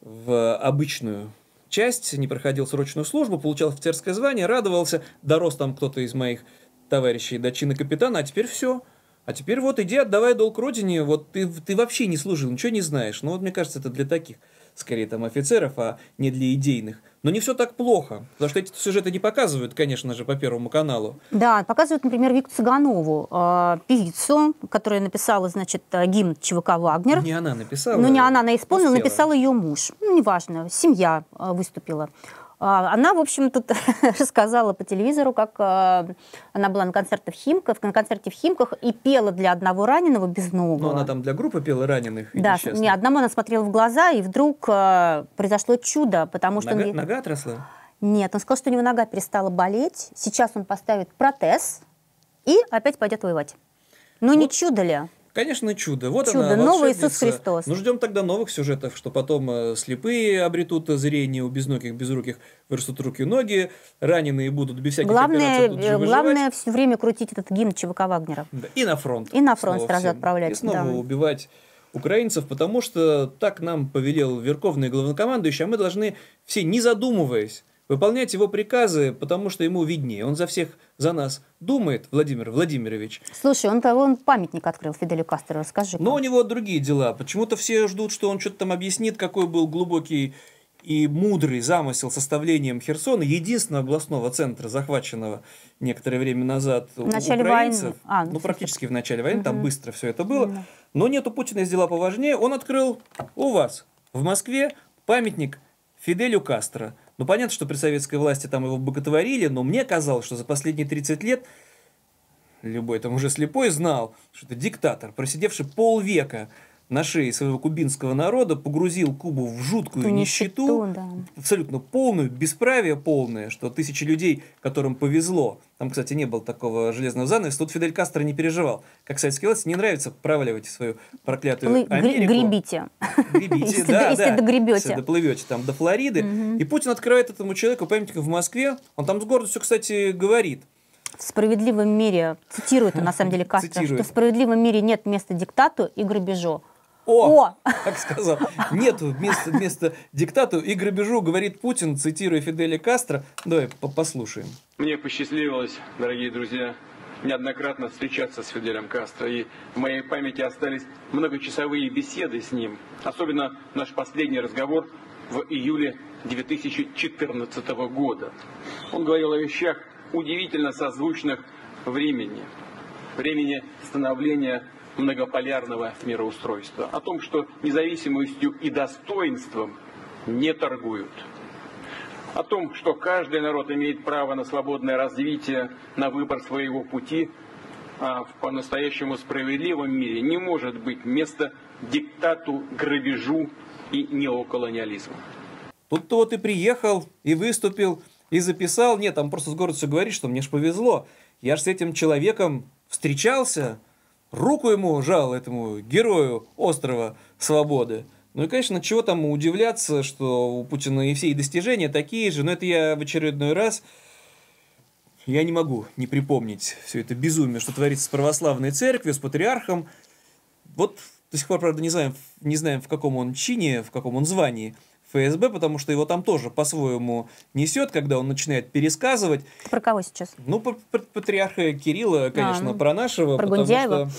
в обычную часть, не проходил срочную службу, получал офицерское звание, радовался, дорос там кто-то из моих товарищей до чина капитана, а теперь все. А теперь вот иди, отдавай долг родине, вот ты, ты вообще не служил, ничего не знаешь. Ну вот мне кажется, это для таких, скорее там офицеров, а не для идейных. Но не все так плохо, потому что эти сюжеты не показывают, конечно же, по Первому каналу. Да, показывают, например, Вику Цыганову, э, певицу, которая написала, значит, гимн ЧВК «Вагнер». Не она написала. Ну, не она, она исполнила, написал ее муж. Ну, неважно, семья э, выступила. Она, в общем, тут рассказала по телевизору, как она была на концерте в Химках, на концерте в Химках и пела для одного раненого безногого. Но она там для группы пела раненых. Да, не одному она смотрела в глаза, и вдруг произошло чудо, потому что... Нога, он... нога отросла? Нет, он сказал, что у него нога перестала болеть, сейчас он поставит протез и опять пойдет воевать. Ну вот. Не чудо ли? Конечно, чудо. Вот чудо, она, новый Иисус Христос. Ну, ждем тогда новых сюжетов, что потом э, слепые обретут зрение, у безногих, безруких вырастут руки-ноги, раненые будут без всяких главное, операций. Главное все время крутить этот гимн ЧВК Вагнера. Да. И на фронт. И на фронт сразу всем. Отправлять. И снова да. убивать украинцев, потому что так нам повелел верховный главнокомандующий, а мы должны все, не задумываясь, выполнять его приказы, потому что ему виднее. Он за всех, за нас думает, Владимир Владимирович. Слушай, он, он памятник открыл Фиделю Кастро, расскажи. Но у него другие дела. Почему-то все ждут, что он что-то там объяснит, какой был глубокий и мудрый замысел составлением Херсона, единственного областного центра, захваченного некоторое время назад в начале украинцев. А, ну, ну практически в начале войны, угу. там быстро все это было. Угу. Но нет, у Путина есть дела поважнее. Он открыл у вас в Москве памятник Фиделю Кастро. Ну, понятно, что при советской власти там его боготворили, но мне казалось, что за последние тридцать лет любой там уже слепой знал, что это диктатор, просидевший полвека на шее своего кубинского народа, погрузил Кубу в жуткую нищету, нищету, да. абсолютно полную, бесправие полное, что тысячи людей, которым повезло, там, кстати, не было такого железного занавеса, тут Фидель Кастро не переживал. Как советский власть, не нравится, проваливайте свою проклятую Плы Америку. Гребите. Гребите, если да, если да. догребете. Если доплывете там до Флориды. Угу. И Путин открывает этому человеку памятник в Москве. Он там с гордостью, кстати, говорит. В справедливом мире, цитирует он на самом деле Кастро, цитирует. Что в справедливом мире нет места диктату и грабежу. О, О! Как сказал, нету места, места диктату и грабежу, говорит Путин, цитируя Фиделя Кастро. Давай послушаем. Мне посчастливилось, дорогие друзья, неоднократно встречаться с Фиделем Кастро. И в моей памяти остались многочасовые беседы с ним. Особенно наш последний разговор в июле две тысячи четырнадцатого года. Он говорил о вещах, удивительно созвучных времени. Времени становления многополярного мироустройства, о том, что независимостью и достоинством не торгуют, о том, что каждый народ имеет право на свободное развитие, на выбор своего пути, а в по-настоящему справедливом мире не может быть места диктату, грабежу и неоколониализму. Тут-то вот и приехал, и выступил, и записал. Нет, там просто с гордостью говорит, что мне ж повезло. Я ж с этим человеком встречался, руку ему жал, этому герою острова Свободы. Ну и, конечно, чего там удивляться, что у Путина и все и достижения такие же. Но это я в очередной раз... Я не могу не припомнить все это безумие, что творится с православной церковью, с патриархом. Вот до сих пор, правда, не знаем, не знаем, в каком он чине, в каком он звании ФСБ, потому что его там тоже по-своему несет, когда он начинает пересказывать. Про кого сейчас? Ну, про, про патриарха Кирилла, конечно, а, ну, про нашего. Про Гундяева.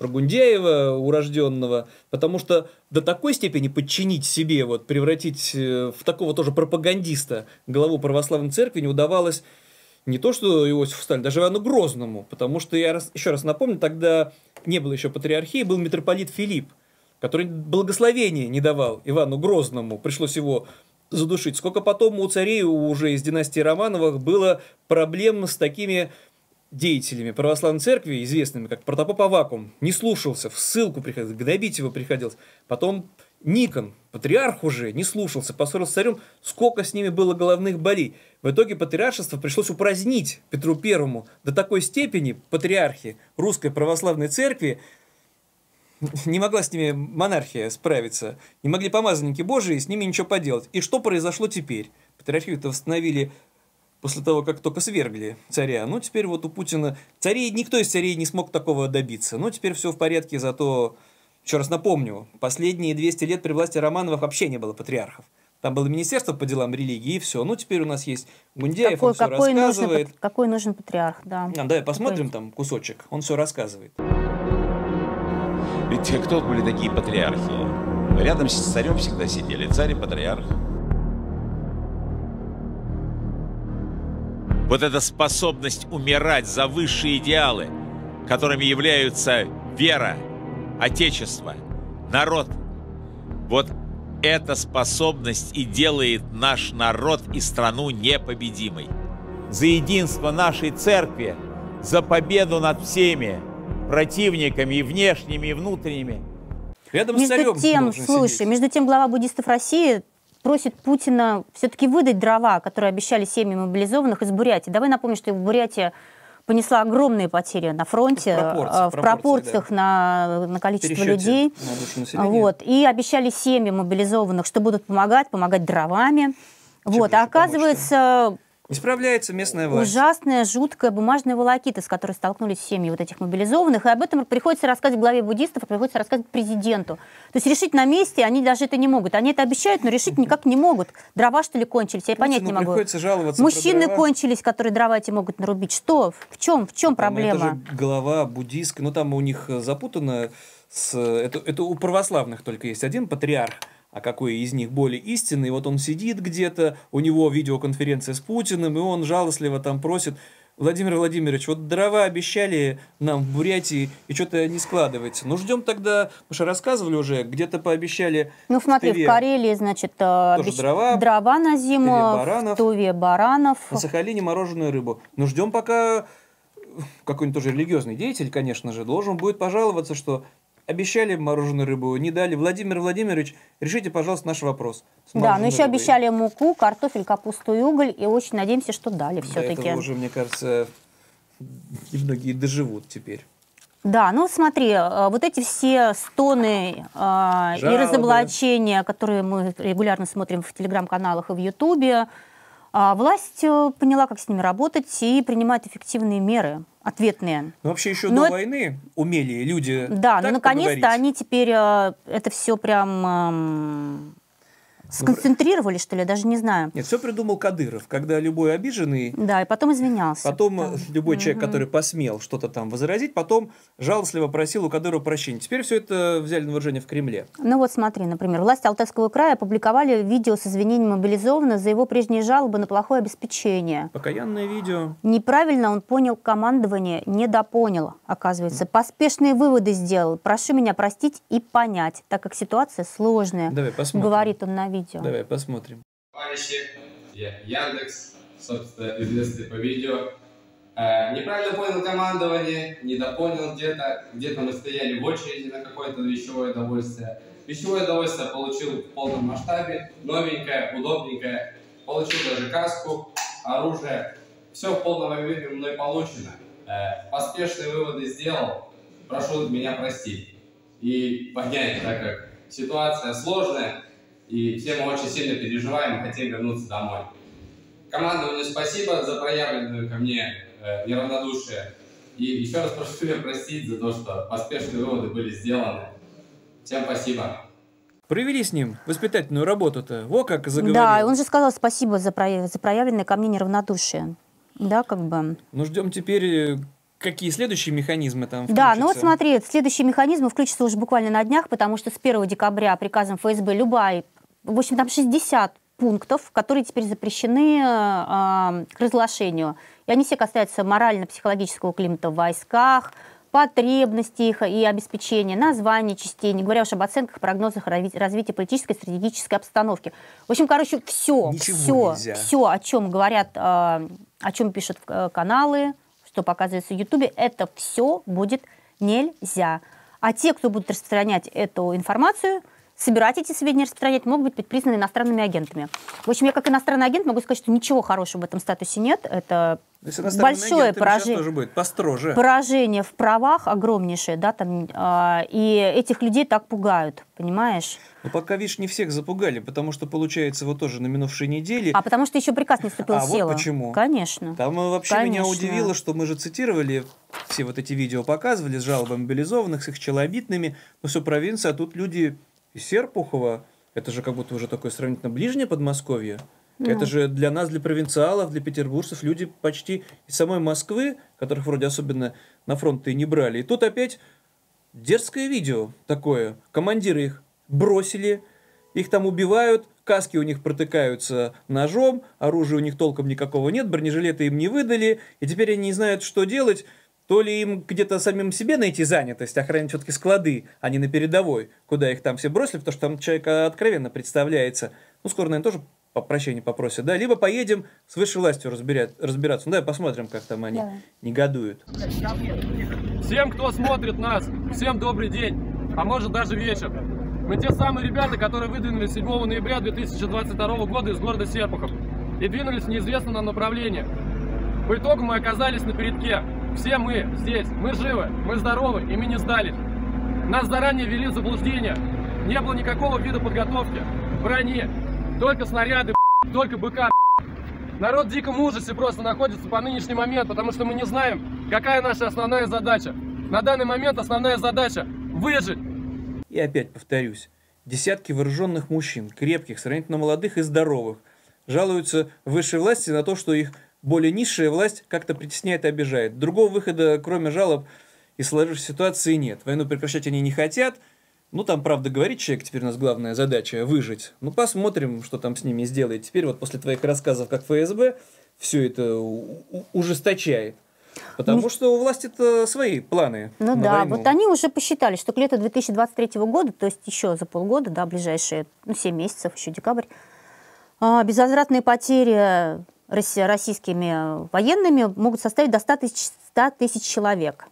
Про Гундяева, урожденного. Потому что до такой степени подчинить себе, вот, превратить в такого тоже пропагандиста главу православной церкви не удавалось не то что Иосифу Сталину, даже Ивану Грозному. Потому что, я раз, еще раз напомню, тогда не было еще патриархии, был митрополит Филипп, который благословения не давал Ивану Грозному, пришлось его задушить. Сколько потом у царей уже из династии Романовых было проблем с такими деятелями православной церкви, известными как протопоп Аввакум, не слушался, в ссылку приходилось, гнобить его приходилось. Потом Никон, патриарх уже, не слушался, поссорился с царем, сколько с ними было головных болей. В итоге патриаршество пришлось упразднить Петру Первому до такой степени патриархи Русской Православной Церкви, не могла с ними монархия справиться, не могли помазанники Божии с ними ничего поделать. И что произошло теперь? Патриархию-то восстановили после того, как только свергли царя. Ну, теперь вот у Путина... Царей... Никто из царей не смог такого добиться. Ну, теперь все в порядке, зато... Еще раз напомню, последние двести лет при власти Романовых вообще не было патриархов. Там было министерство по делам религии, и все. Ну, теперь у нас есть Гундяев, какой, он все какой рассказывает. Нужен, какой нужен патриарх, да. А, давай посмотрим какой... там кусочек, он все рассказывает. Ведь кто были такие патриархи? Рядом с царем всегда сидели царь и патриарх. Вот эта способность умирать за высшие идеалы, которыми являются вера, отечество, народ. Вот Эта способность и делает наш народ и страну непобедимой. За единство нашей церкви, за победу над всеми противниками, и внешними, и внутренними. Рядом между с царем тем, слушай, сидеть. Между тем глава буддистов России просит Путина все-таки выдать дрова, которые обещали семьям мобилизованных из Бурятии. Давай напомним, что Бурятия понесла огромные потери на фронте, в, пропорции, в пропорциях да. на, на количество людей. На вот. И обещали семьям мобилизованных, что будут помогать, помогать дровами. Вот. А оказывается... Не справляется местная власть. Ужасная, жуткая бумажная волокита, с которой столкнулись семьи вот этих мобилизованных. И об этом приходится рассказывать главе буддистов, приходится рассказывать президенту. То есть решить на месте они даже это не могут. Они это обещают, но решить никак не могут. Дрова, что ли, кончились? Я Путину понять не могу. Приходится жаловаться. Мужчины кончились, которые дрова эти могут нарубить. Что? В чем? В чем там проблема? Это же глава буддистская. Ну, там у них запутано. С... Это, это у православных только есть один патриарх. А какой из них более истинный? Вот он сидит где-то, у него видеоконференция с Путиным, и он жалостливо там просит: Владимир Владимирович, вот дрова обещали нам в Бурятии, и что-то не складывается. Ну, ждем тогда, мы же рассказывали уже, где-то пообещали... Ну, смотри, в, в Карелии, значит, обещ... дрова, дрова на зиму, в, баранов, в Туве баранов. На Сахалине мороженую рыбу. Ну, ждем пока какой-нибудь тоже религиозный деятель, конечно же, должен будет пожаловаться, что... Обещали мороженую рыбу, не дали. Владимир Владимирович, решите, пожалуйста, наш вопрос. Да, но еще рыбой. Обещали муку, картофель, капусту и уголь. И очень надеемся, что дали все-таки. Это уже, мне кажется, и многие доживут теперь. Да, ну смотри, вот эти все стоны э, и разоблачения, которые мы регулярно смотрим в телеграм-каналах и в ютубе, э, власть поняла, как с ними работать и принимает эффективные меры. Ответные. Но вообще еще но до это... войны умели люди. Да, но наконец-то они теперь э, это все прям э, сконцентрировали, что ли, я даже не знаю. Нет, все придумал Кадыров, когда любой обиженный... Да, и потом извинялся. Потом да. любой человек, угу. который посмел что-то там возразить, потом жалостливо просил у Кадырова прощения. Теперь все это взяли на вооружение в Кремле. Ну вот смотри, например, власти Алтайского края опубликовали видео с извинением мобилизованного за его прежние жалобы на плохое обеспечение. Покаянное видео. Неправильно он понял командование, недопонял, оказывается. Поспешные выводы сделал. Прошу меня простить и понять, так как ситуация сложная. Давай посмотрим. Говорит он на видео. Давай посмотрим. Товарищи, я Яндекс, собственно, известный по видео. Э, неправильно понял командование, недопонял где-то. Где-то мы стояли в очереди на какое-то вещевое удовольствие. Вещевое удовольствие получил в полном масштабе. Новенькое, удобненькое. Получил даже каску, оружие. Все в полном объеме мной получено. Э, поспешные выводы сделал. Прошу меня простить и понять, так как ситуация сложная. И все мы очень сильно переживаем и хотим вернуться домой. Командованию спасибо за проявленную ко мне э, неравнодушие. И еще раз прошу меня простить за то, что поспешные выводы были сделаны. Всем спасибо. Провели с ним воспитательную работу-то. Во как заговорил. Да, он же сказал спасибо за, прояв... за проявленное ко мне неравнодушие. Да, как бы. Ну, ждем теперь... Какие следующие механизмы там включатся? Да, ну вот смотри, следующие механизмы включатся уже буквально на днях, потому что с первого декабря приказом ФСБ любая, в общем, там шестьдесят пунктов, которые теперь запрещены э, к разглашению. И они все касаются морально-психологического климата в войсках, потребностей их и обеспечения, названий частей, не говоря уж об оценках, прогнозах развития политической и стратегической обстановки. В общем, короче, все, все, все, о чем говорят, э, о чем пишут э, каналы, что показывается в ютубе, это все будет нельзя. А те, кто будут распространять эту информацию, собирать эти сведения, распространять, могут быть признаны иностранными агентами. В общем, я как иностранный агент могу сказать, что ничего хорошего в этом статусе нет. Это большое поражение, будет построже. Поражение в правах огромнейшее, да, там, э, и этих людей так пугают, понимаешь? Но пока, видишь, не всех запугали, потому что, получается, вот тоже на минувшей неделе... А потому что еще приказ не вступил в силу. А вот почему. Конечно. Там вообще Конечно. Меня удивило, что мы же цитировали, все вот эти видео показывали с жалобами мобилизованных, с их челобитными, но все провинция, а тут люди из Серпухова, это же как будто уже такое сравнительно ближнее Подмосковье. Это же для нас, для провинциалов, для петербуржцев, люди почти из самой Москвы, которых вроде особенно на фронт и не брали. И тут опять дерзкое видео такое. Командиры их бросили, их там убивают, каски у них протыкаются ножом, оружия у них толком никакого нет, бронежилеты им не выдали, и теперь они не знают, что делать. то ли им где-то самим себе найти занятость, охранять все-таки склады, а не на передовой, куда их там все бросили, потому что там человек откровенно представляется. Ну, скоро, наверное, тоже прощения попросят, да? Либо поедем с высшей властью разбираться. Ну, да, посмотрим, как там они да. негодуют. Всем, кто смотрит нас, всем добрый день, а может даже вечер. Мы те самые ребята, которые выдвинули седьмого ноября две тысячи двадцать второго года из города Серпухов и двинулись в неизвестном направлении. По итогу мы оказались на передке. Все мы здесь, мы живы, мы здоровы и мы не сдались. Нас заранее ввели в заблуждение. Не было никакого вида подготовки, брони, только снаряды, только быка. Народ в диком ужасе просто находится по нынешний момент, потому что мы не знаем, какая наша основная задача. На данный момент основная задача – выжить. И опять повторюсь, десятки вооруженных мужчин, крепких, сравнительно молодых и здоровых, жалуются высшей власти на то, что их более низшая власть как-то притесняет и обижает. Другого выхода, кроме жалоб, из сложившейся ситуации нет. Войну прекращать они не хотят. Ну, там, правда, говорит человек, теперь у нас главная задача – выжить. Ну, посмотрим, что там с ними сделает. Теперь вот после твоих рассказов, как ФСБ, все это ужесточает. Потому ну, что у власти-то свои планы. Ну да, войну. Вот они уже посчитали, что к лету две тысячи двадцать третьего года, то есть еще за полгода, да, ближайшие ну, семь месяцев, еще декабрь, безвозвратные потери российскими военными могут составить до ста тысяч человек.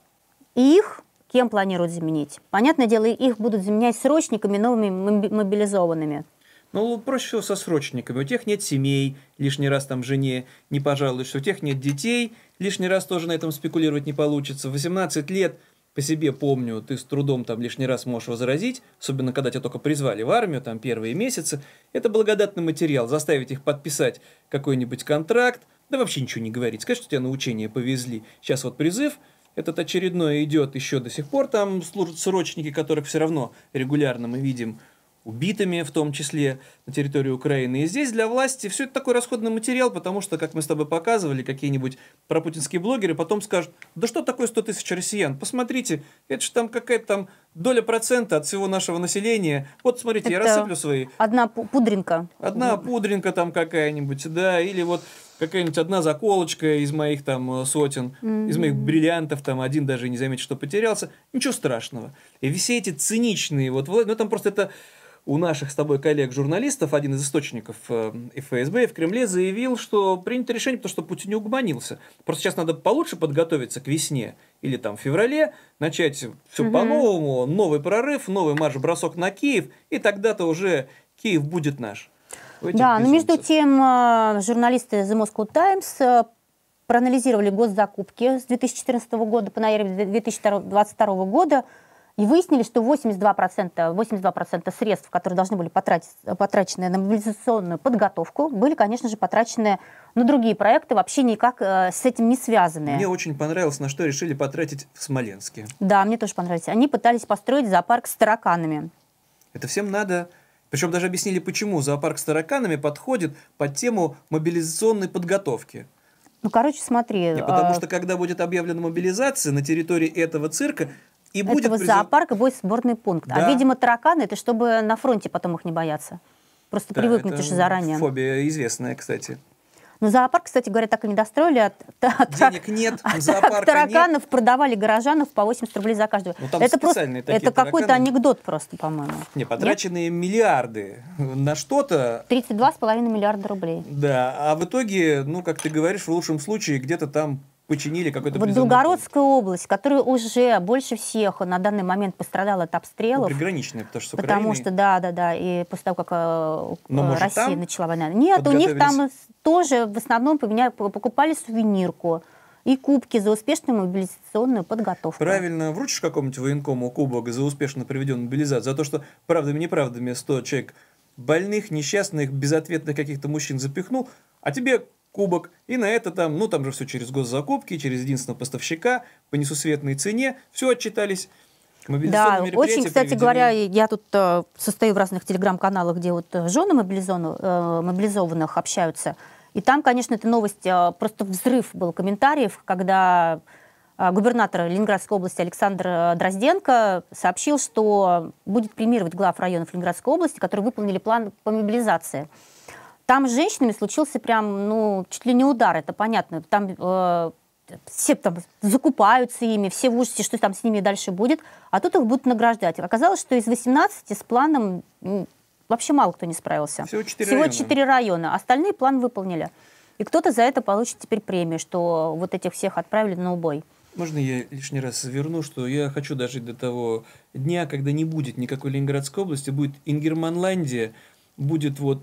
И их кем планируют заменить? Понятное дело, их будут заменять срочниками, новыми мобилизованными. Ну, проще всего со срочниками. У тех нет семей, лишний раз там жене не пожалуешься. У тех нет детей, лишний раз тоже на этом спекулировать не получится. В восемнадцать лет, по себе помню, ты с трудом там лишний раз можешь возразить, особенно когда тебя только призвали в армию, там первые месяцы. Это благодатный материал, заставить их подписать какой-нибудь контракт, да вообще ничего не говорить, сказать, что тебя на учение повезли. Сейчас вот призыв, этот очередной идет еще до сих пор, там служат срочники, которых все равно регулярно мы видим убитыми, в том числе на территории Украины. И здесь для власти все это такой расходный материал, потому что, как мы с тобой показывали, какие-нибудь пропутинские блогеры потом скажут, да что такое сто тысяч россиян? Посмотрите, это же там какая-то там доля процента от всего нашего населения. Вот, смотрите, это я рассыплю свои... Одна пудринка. Одна пудринка там какая-нибудь, да, или вот какая-нибудь одна заколочка из моих там сотен, mm-hmm. из моих бриллиантов, там один даже не заметит, что потерялся. Ничего страшного. И все эти циничные, вот, ну там просто это... У наших с тобой коллег-журналистов, один из источников ФСБ в Кремле заявил, что принято решение, потому что Путин не угомонился. Просто сейчас надо получше подготовиться к весне или там в феврале, начать все угу. по-новому, новый прорыв, новый марш-бросок на Киев, и тогда-то уже Киев будет наш. Да, безумцев. Но между тем журналисты The Moscow Times проанализировали госзакупки с две тысячи четырнадцатого года по ноябрь две тысячи двадцать второго года, и выяснили, что восемьдесят два процента, восемьдесят два процента средств, которые должны были потратить, потрачены на мобилизационную подготовку, были, конечно же, потрачены на другие проекты, вообще никак с этим не связанные. Мне очень понравилось, на что решили потратить в Смоленске. Да, мне тоже понравилось. Они пытались построить зоопарк с тараканами. Это всем надо. Причем даже объяснили, почему зоопарк с тараканами подходит под тему мобилизационной подготовки. Ну, короче, смотри. Не, потому а... что, когда будет объявлена мобилизация на территории этого цирка, и этого будет зоопарка будет сборный пункт. Да. А, видимо, тараканы, это чтобы на фронте потом их не бояться. Просто да, привыкнуть уже заранее. Фобия известная, кстати. Но зоопарк, кстати говоря, так и не достроили. От, от, Денег нет, от, зоопарка от тараканов нет. Продавали горожанов по восемьдесят рублей за каждого. Ну, это просто, это какой-то анекдот просто, по-моему. Не, потраченные нет? миллиарды на что-то. тридцать два с половиной миллиарда рублей. Да, а в итоге, ну, как ты говоришь, в лучшем случае где-то там починили какой-то вот Белгородская область, которая уже больше всех на данный момент пострадала от обстрелов. Ну, приграничная, потому что с Украиной. Потому что, да, да, да, и после того, как Но, Россия может, начала войну. Нет, у них там тоже в основном поменяли, покупали сувенирку и кубки за успешную мобилизационную подготовку. Правильно, вручишь какому-нибудь военкому кубок за успешно проведенную мобилизацию, за то, что правдами-неправдами сто человек больных, несчастных, безответных каких-то мужчин запихнул, а тебе... кубок, и на это там, ну там же все через госзакупки, через единственного поставщика, по несусветной цене, все отчитались. Да, очень, кстати приведены... говоря, я тут э, состою в разных телеграм-каналах, где вот жены мобилизованных, э, мобилизованных общаются, и там, конечно, эта новость, э, просто взрыв был комментариев, когда э, губернатор Ленинградской области Александр Дрозденко сообщил, что будет премировать глав районов Ленинградской области, которые выполнили план по мобилизации. Там с женщинами случился прям, ну, чуть ли не удар, это понятно. Там э, все там закупаются ими, все в ужасе, что там с ними дальше будет, а тут их будут награждать. Оказалось, что из восемнадцати с планом вообще мало кто не справился. Всего четыре района. Остальные план выполнили. И кто-то за это получит теперь премию, что вот этих всех отправили на убой. Можно я лишний раз верну, что я хочу дожить до того дня, когда не будет никакой Ленинградской области, будет Ингерманландия, будет вот...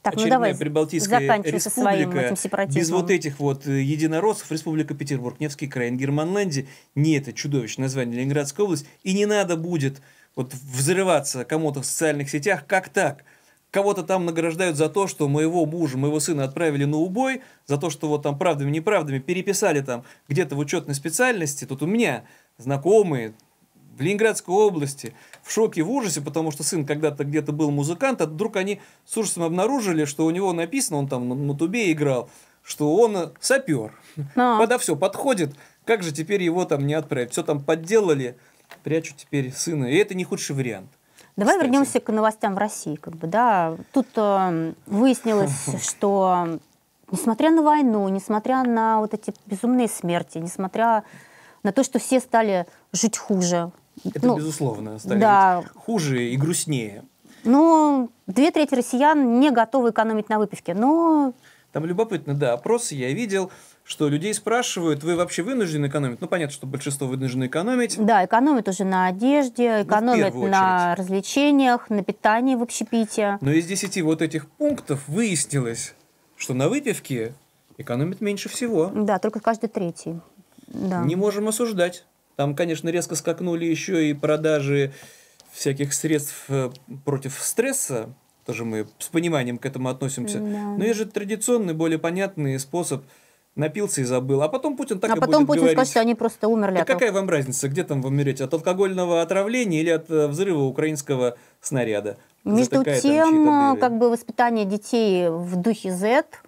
Так, очередная, ну давай, Прибалтийская республика, без вот этих вот единороссов, Республика Петербург, Невский край, Ингерманландия, не это чудовищное название Ленинградской области, и не надо будет вот взрываться кому-то в социальных сетях, как так? Кого-то там награждают за то, что моего мужа, моего сына отправили на убой, за то, что вот там правдами, неправдами переписали там где-то в учетной специальности, тут у меня знакомые, в Ленинградской области, в шоке, в ужасе, потому что сын когда-то где-то был музыкант, а вдруг они с ужасом обнаружили, что у него написано, он там на, на тубе играл, что он сапер. Но. Когда все подходит, как же теперь его там не отправить? Все там подделали, прячут теперь сына. И это не худший вариант. Давай, кстати, вернемся к новостям в России. Как бы, да? Тут э, выяснилось, что несмотря на войну, несмотря на вот эти безумные смерти, несмотря на то, что все стали жить хуже, это, ну, безусловно, стали, да, хуже и грустнее. Ну, две трети россиян не готовы экономить на выпивке, но... Там любопытно, да, опросы я видел, что людей спрашивают, вы вообще вынуждены экономить? Ну, понятно, что большинство вынуждены экономить. Да, экономят уже на одежде, экономят, ну, на развлечениях, на питании в общепите. Но из десяти вот этих пунктов выяснилось, что на выпивке экономят меньше всего. Да, только каждый третий. Да. Не можем осуждать. Там, конечно, резко скакнули еще и продажи всяких средств против стресса. Тоже мы с пониманием к этому относимся. Да. Но есть же традиционный, более понятный способ. Напился и забыл. А потом Путин так а и будет Путин говорить. А потом Путин скажет, что они просто умерли. Да от... Какая вам разница, где там вам умереть? От алкогольного отравления или от взрыва украинского снаряда? Между Затыкая тем, как бы воспитание детей в духе зет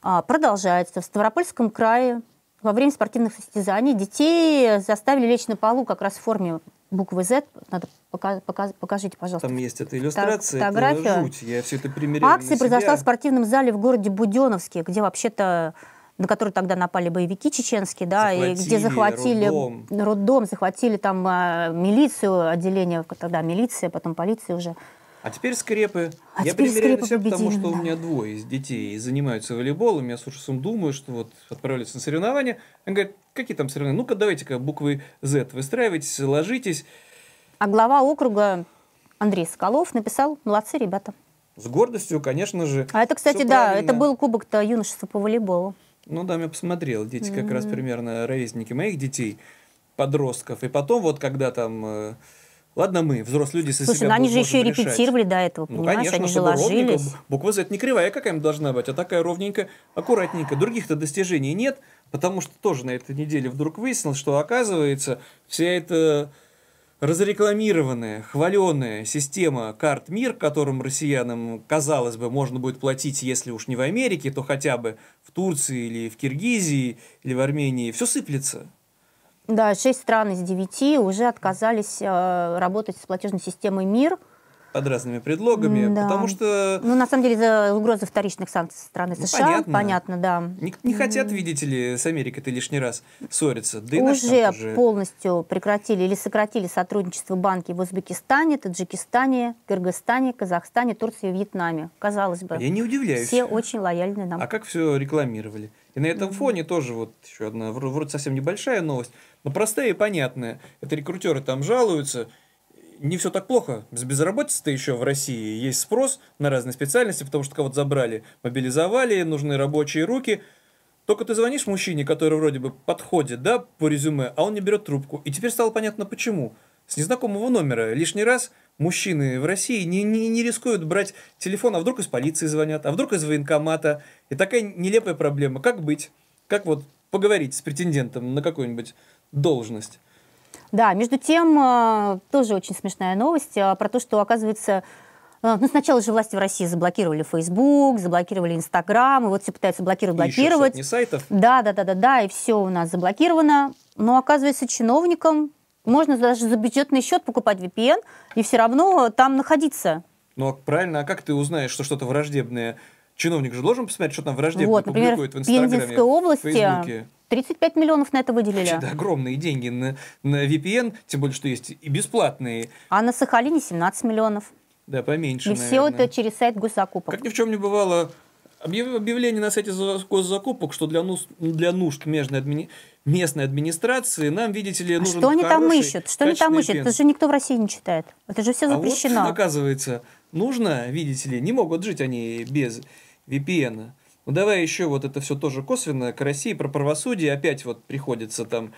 продолжается. В Ставропольском крае во время спортивных состязаний детей заставили лечь на полу как раз в форме буквы зет. Надо показ, показ, покажите, пожалуйста. Там есть эта иллюстрация, фотография. Это жуть. Я все это примеряю. Акция произошла в спортивном зале в городе Буденновске, где вообще-то, на который тогда напали боевики чеченские, да, захватили, и где захватили роддом, роддом захватили там а, милицию, отделение, тогда милиция, потом полиция уже. А теперь скрепы. А я теперь примеряю скрепы себя, победили, потому что, да, у меня двое из детей занимаются волейболом. Я с ужасом думаю, что вот отправляются на соревнования. Они говорят, какие там соревнования? Ну-ка, давайте-ка буквы зет выстраивайтесь, ложитесь. А глава округа Андрей Соколов написал: молодцы, ребята. С гордостью, конечно же. А это, кстати, да, правильно. Это был кубок-то юношества по волейболу. Ну да, я посмотрел. Дети как mm-hmm. раз примерно ровесники моих детей, подростков. И потом вот когда там... Ладно, мы, взрослые люди, со Слушай, себя ну, они же еще и репетировали до этого, понимаешь? Ну, конечно, они же ложились. Буква зет не кривая какая-нибудь должна быть, а такая ровненькая, аккуратненькая. Других-то достижений нет, потому что тоже на этой неделе вдруг выяснилось, что, оказывается, вся эта разрекламированная, хваленая система карт МИР, которым россиянам, казалось бы, можно будет платить, если уж не в Америке, то хотя бы в Турции или в Киргизии или в Армении, все сыплется. Да, шесть стран из девяти уже отказались э, работать с платежной системой МИР. Под разными предлогами, да, потому что... Ну, на самом деле, за угрозы вторичных санкций со стороны США, ну, понятно. понятно, да. Не, не хотят, видите ли, с Америкой-то лишний раз ссориться. Да и уже, уже полностью прекратили или сократили сотрудничество банки в Узбекистане, Таджикистане, Кыргызстане, Казахстане, Турции и Вьетнаме. Казалось бы, я не удивляюсь, все очень лояльны нам. А как все рекламировали? И на этом фоне тоже вот еще одна, вроде совсем небольшая новость, но простая и понятная. Это рекрутеры там жалуются, не все так плохо. С безработицей-то еще в России есть спрос на разные специальности, потому что кого-то забрали, мобилизовали, нужны рабочие руки. Только ты звонишь мужчине, который вроде бы подходит, да, по резюме, а он не берет трубку. И теперь стало понятно, почему. С незнакомого номера лишний раз мужчины в России не, не, не рискуют брать телефон, а вдруг из полиции звонят, а вдруг из военкомата. И такая нелепая проблема. Как быть? Как вот поговорить с претендентом на какую-нибудь должность? Да, между тем, тоже очень смешная новость про то, что, оказывается, ну, сначала же власти в России заблокировали Facebook, заблокировали Instagram, и вот все пытаются блокировать, блокировать. И еще сотни сайтов. Да, да, да, да, да, и все у нас заблокировано. Но, оказывается, чиновникам можно даже за бюджетный счет покупать ви пи эн и все равно там находиться. Ну, правильно, а как ты узнаешь, что что-то враждебное? Чиновник же должен посмотреть, что там враждебное вот, например, публикует в Инстаграме, в Фейсбуке. тридцать пять миллионов на это выделили. Это огромные деньги на, на ви пи эн, тем более, что есть и бесплатные. А на Сахалине семнадцать миллионов. Да, поменьше, И наверное. Все это через сайт госзакупок. Как ни в чем не бывало, объявление на сайте госзакупок, что для, ну, для нужд местной, админи... местной администрации нам, видите ли, нужен хороший, качественный пенсион. Что они там ищут? Что они там ищут? Это же никто в России не читает. Это же все запрещено. А вот, оказывается, нужно, видите ли, не могут жить они без ви пи эн. Ну, давай еще вот это все тоже косвенно к России про правосудие. Опять вот приходится там...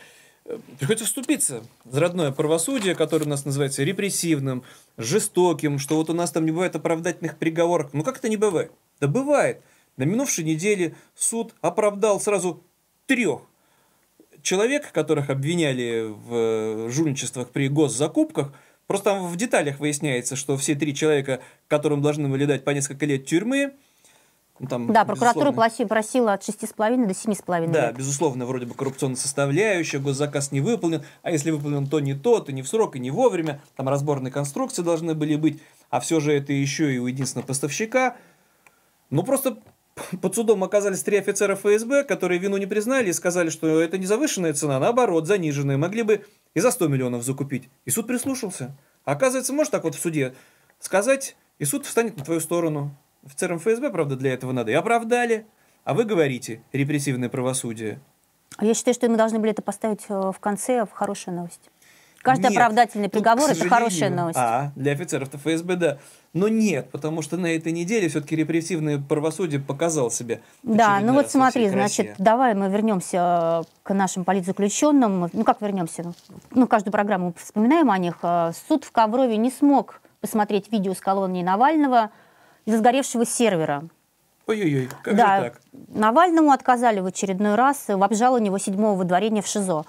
Приходится вступиться за родное правосудие, которое у нас называется репрессивным, жестоким, что вот у нас там не бывает оправдательных приговоров. Ну как это не бывает? Да бывает. На минувшей неделе суд оправдал сразу трех человек, которых обвиняли в жульничествах при госзакупках. Просто там в деталях выясняется, что все три человека, которым должны были дать по несколько лет тюрьмы, там, да, прокуратура просила от шести с половиной до семи с половиной. Да, лет. Безусловно, вроде бы коррупционная составляющая, госзаказ не выполнен, а если выполнен, то не то, то не в срок и не вовремя, там разборные конструкции должны были быть, а все же это еще и у единственного поставщика. Ну, просто под судом оказались три офицера эф эс бэ, которые вину не признали и сказали, что это не завышенная цена, наоборот, заниженная, могли бы и за сто миллионов закупить. И суд прислушался. Оказывается, можешь так вот в суде сказать, и суд встанет на твою сторону. Офицерам эф эс бэ, правда, для этого надо. И оправдали. А вы говорите, репрессивное правосудие. Я считаю, что мы должны были это поставить в конце, в хорошую новость. Каждый нет, оправдательный приговор – это хорошая новость. А, для офицеров эф эс бэ, да. Но нет, потому что на этой неделе все-таки репрессивное правосудие показало себя. Да, ну вот смотри, значит, давай мы вернемся к нашим политзаключенным. Ну как вернемся? Ну каждую программу мы вспоминаем о них. Суд в Коврове не смог посмотреть видео с колонии Навального из-за сгоревшего сервера. Ой-ой-ой, как да, же так? Навальному отказали в очередной раз в обжаловании его седьмого водворения в ШИЗО.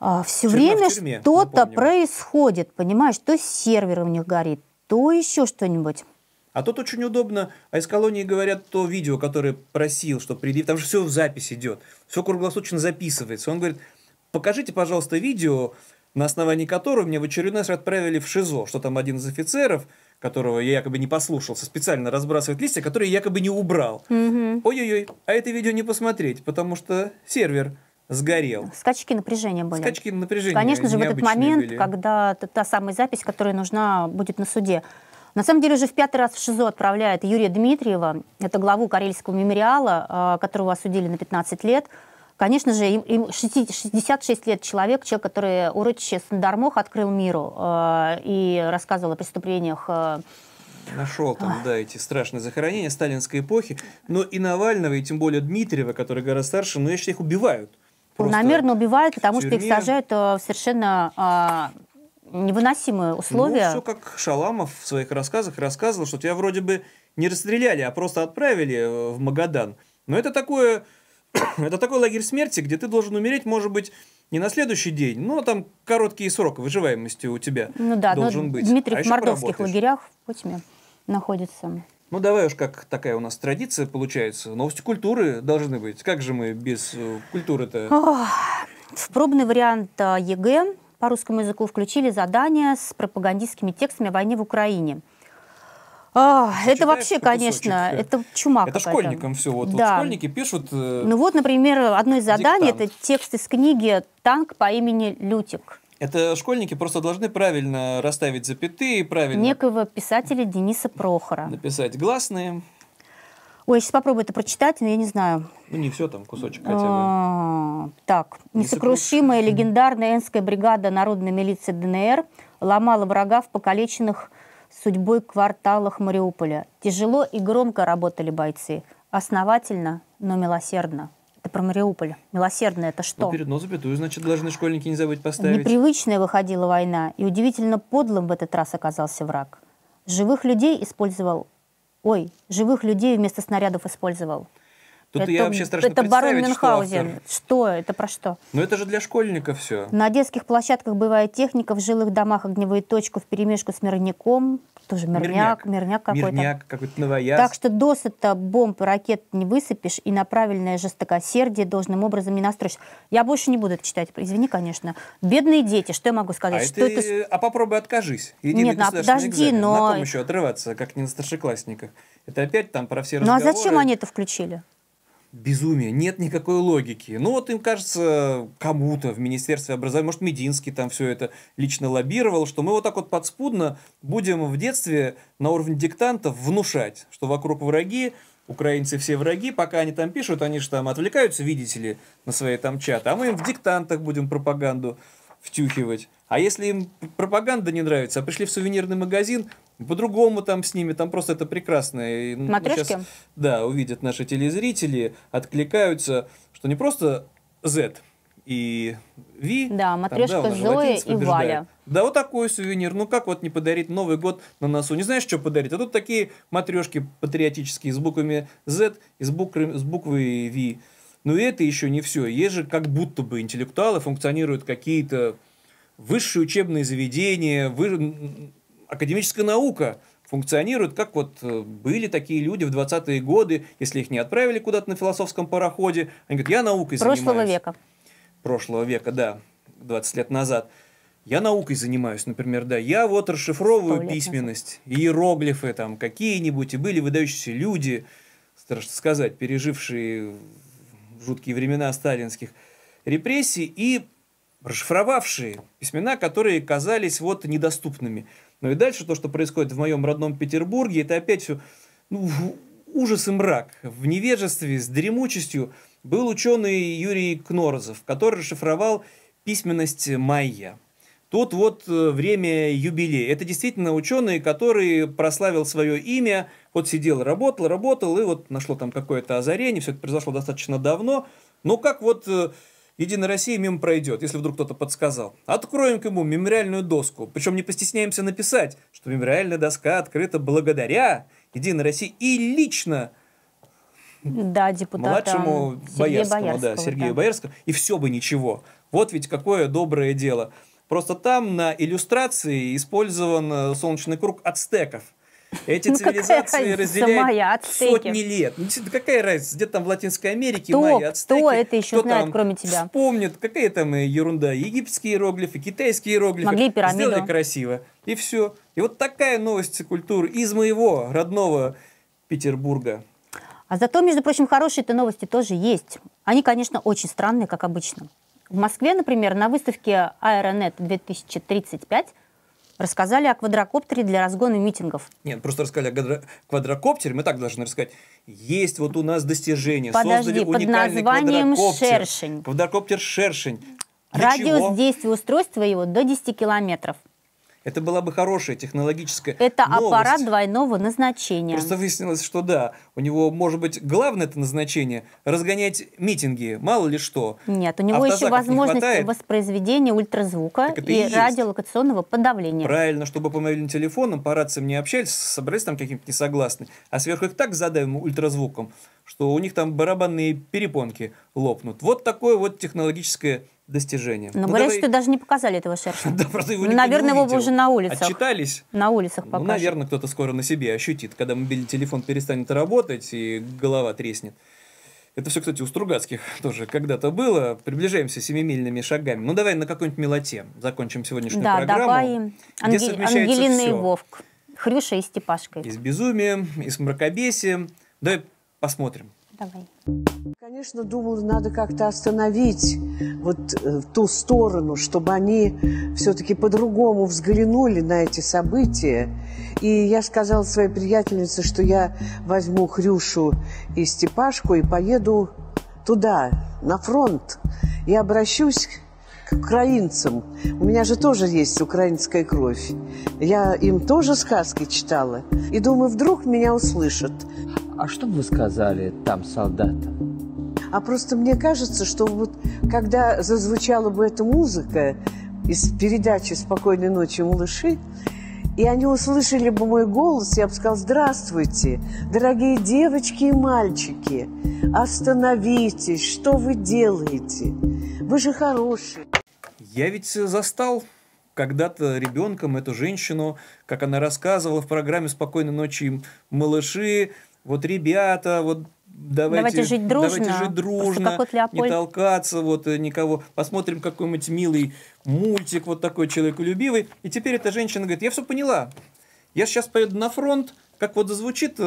А, все время что-то происходит, понимаешь, то сервер у них горит, то еще что-нибудь. А тут очень удобно, а из колонии говорят то видео, которое просил, что предъявить, там же все в запись идет, все круглосуточно записывается. Он говорит, покажите, пожалуйста, видео, на основании которого мне в очередной раз отправили в ШИЗО, что там один из офицеров, которого я якобы не послушался, специально разбрасывает листья, которые я якобы не убрал. Угу. Ой-ой-ой, а это видео не посмотреть, потому что сервер сгорел. Скачки напряжения были. Скачки напряжения. Конечно же, в этот момент, были. когда та самая запись, которая нужна будет на суде. На самом деле, уже в пятый раз в ШИЗО отправляет Юрия Дмитриева, это главу Карельского мемориала, которого осудили на пятнадцать лет. Конечно же, им шестьдесят шесть лет человек, человек, который урочище Сандармох открыл миру э, и рассказывал о преступлениях. Э... Нашел там, да, эти страшные захоронения сталинской эпохи. Но и Навального, и тем более Дмитриева, который гораздо старше, но я считаю, их убивают. Намеренно убивают, потому что их сажают э, в совершенно э, невыносимые условия. Ну, все как Шаламов в своих рассказах рассказывал, что тебя вроде бы не расстреляли, а просто отправили в Магадан. Но это такое... Это такой лагерь смерти, где ты должен умереть, может быть, не на следующий день, но там короткие сроки выживаемости у тебя ну да, должен но быть. Дмитрий а в мордовских лагерях в Путине находится. Ну давай уж, как такая у нас традиция получается, новости культуры должны быть. Как же мы без культуры-то? В пробный вариант ЕГЭ по русскому языку включили задания с пропагандистскими текстами о войне в Украине. А, это вообще, конечно, это чума какая-то. Это школьникам все. Вот, да. вот школьники пишут... Э, ну вот, например, одно из заданий – это текст из книги «Танк по имени Лютик». Это школьники просто должны правильно расставить запятые, правильно... Некого писателя Дениса Прохора. Написать гласные. Ой, я сейчас попробую это прочитать, но я не знаю. Ну не все там, кусочек хотя бы. А, так. Несокрушимая легендарная Энская бригада народной милиции ДНР ломала врага в покалеченных... судьбой кварталах Мариуполя. Тяжело и громко работали бойцы. Основательно, но милосердно. Это про Мариуполь. Милосердно это что? Ну, перед но запятую, значит, должны школьники не забыть поставить. Непривычная выходила война, и удивительно подлым в этот раз оказался враг. Живых людей использовал... Ой, живых людей вместо снарядов использовал. Тут это, я вообще страшно это барон Мюнхгаузен. Что, что? Это про что? Ну это же для школьников все. На детских площадках боевая техника, в жилых домах огневую точку вперемешку с мирняком. Тоже мирняк. Мирняк, мирняк какой-то. Мирняк, какой-то новояз. Так что досыта бомб и ракет не высыпешь, и на правильное жестокосердие должным образом не настроишь. Я больше не буду это читать, извини, конечно. Бедные дети, что я могу сказать? А, что это... Это... а попробуй откажись. Единый Нет, на... подожди, экзамен. но... На ком еще отрываться, как не на старшеклассниках? Это опять там про все разговоры. Ну а зачем они это включили? безумие, нет никакой логики. Ну вот им кажется, кому-то в Министерстве образования, может, Мединский там все это лично лоббировал, что мы вот так вот подспудно будем в детстве на уровне диктантов внушать, что вокруг враги, украинцы все враги, пока они там пишут, они же там отвлекаются, видите ли, на свои там чаты, а мы им в диктантах будем пропаганду втюхивать. А если им пропаганда не нравится, а пришли в сувенирный магазин, по-другому там с ними, там просто это прекрасно. Матрешки? Да, увидят наши телезрители, откликаются, что не просто Z и Ви. Да, матрешка там, да, Зоя и побеждает. Валя. Да, вот такой сувенир. Ну как вот не подарить Новый год на носу? Не знаешь, что подарить? А тут такие матрешки патриотические с буквами Z и с буквой, с буквой Ви. Но это еще не все. Есть же как будто бы интеллектуалы, функционируют какие-то высшие учебные заведения, вы... академическая наука функционирует, как вот были такие люди в двадцатые годы, если их не отправили куда-то на философском пароходе, они говорят, я наукой занимаюсь. Прошлого века. Прошлого века, да, двадцать лет назад. Я наукой занимаюсь, например, да, я вот расшифровываю письменность, иероглифы там какие-нибудь, и были выдающиеся люди, страшно сказать, пережившие жуткие времена сталинских репрессий и расшифровавшие письмена, которые казались вот недоступными. Но и дальше то, что происходит в моем родном Петербурге, это опять все, ну, ужас и мрак. В невежестве, с дремучестью был ученый Юрий Кнорзов, который расшифровал письменность майя. Тут вот время юбилея. Это действительно ученый, который прославил свое имя, вот сидел, работал, работал, и вот нашло там какое-то озарение, все это произошло достаточно давно, но как вот «Единая Россия» мимо пройдет, если вдруг кто-то подсказал. Откроем к ему мемориальную доску, причем не постесняемся написать, что мемориальная доска открыта благодаря «Единой России» и лично да, младшему Боярскому, Боярскому, да, Сергею да. Боярскому, и все бы ничего. Вот ведь какое доброе дело. Просто там на иллюстрации использован солнечный круг ацтеков. Эти ну, цивилизации разделяют майя, сотни лет. Ну, какая разница, где-то там в Латинской Америке кто, майя, ацтеки. Кто это еще кто знает, там кроме тебя? Вспомнит, какая там ерунда. Египетские иероглифы, китайские иероглифы. Могли пирамиду. Сделали красиво. И все. И вот такая новость культуры из моего родного Петербурга. А зато, между прочим, хорошие-то новости тоже есть. Они, конечно, очень странные, как обычно. В Москве, например, на выставке «Аэронет две тысячи тридцать пять» рассказали о квадрокоптере для разгона митингов. Нет, просто рассказали о квадро... квадрокоптере. Мы так должны рассказать. Есть вот у нас достижения. Подожди, создали уникальный названием квадрокоптер. Шершень. Квадрокоптер «Шершень». Для радиус чего? Действия устройства его до десяти километров. Это была бы хорошая технологическая это новость. Аппарат двойного назначения. Просто выяснилось, что да, у него, может быть, главное это назначение – разгонять митинги, мало ли что. Нет, у него еще возможность не воспроизведения ультразвука и, и радиолокационного подавления. Правильно, чтобы по мобильным телефонам, по рациям не общались, собрались там каким-то несогласны, а сверху их так задавим ультразвуком, что у них там барабанные перепонки лопнут. Вот такое вот технологическое достижение. Но ну, говорят, давай... что даже не показали этого шершня. Да, просто его ну, наверное, его уже на улицах. Отчитались? На улицах покажут. Ну, наверное, кто-то скоро на себе ощутит, когда мобильный телефон перестанет работать и голова треснет. Это все, кстати, у Стругацких тоже когда-то было. Приближаемся семимильными шагами. Ну, давай на какой-нибудь мелоте закончим сегодняшнюю да, программу. Да, давай. Ангелина и Вовк. Хрюша и Степашка. И с безумием, и с мракобесием. Давай посмотрим. Давай. Конечно, думала, надо как-то остановить вот в ту сторону, чтобы они все-таки по-другому взглянули на эти события. И я сказала своей приятельнице, что я возьму Хрюшу и Степашку и поеду туда, на фронт. И обращусь к украинцам. У меня же тоже есть украинская кровь. Я им тоже сказки читала. И думаю, вдруг меня услышат. А что бы вы сказали там солдатам? А просто мне кажется, что вот когда зазвучала бы эта музыка из передачи «Спокойной ночи, малыши», и они услышали бы мой голос, я бы сказала: «Здравствуйте, дорогие девочки и мальчики, остановитесь, что вы делаете? Вы же хорошие». Я ведь застал когда-то ребенком эту женщину, как она рассказывала в программе «Спокойной ночи, малыши». Вот, ребята, вот давайте, давайте жить дружно, давайте жить дружно не толкаться, вот никого. Посмотрим какой-нибудь милый мультик, вот такой человеколюбивый. И теперь эта женщина говорит: я все поняла, я сейчас поеду на фронт, как вот зазвучит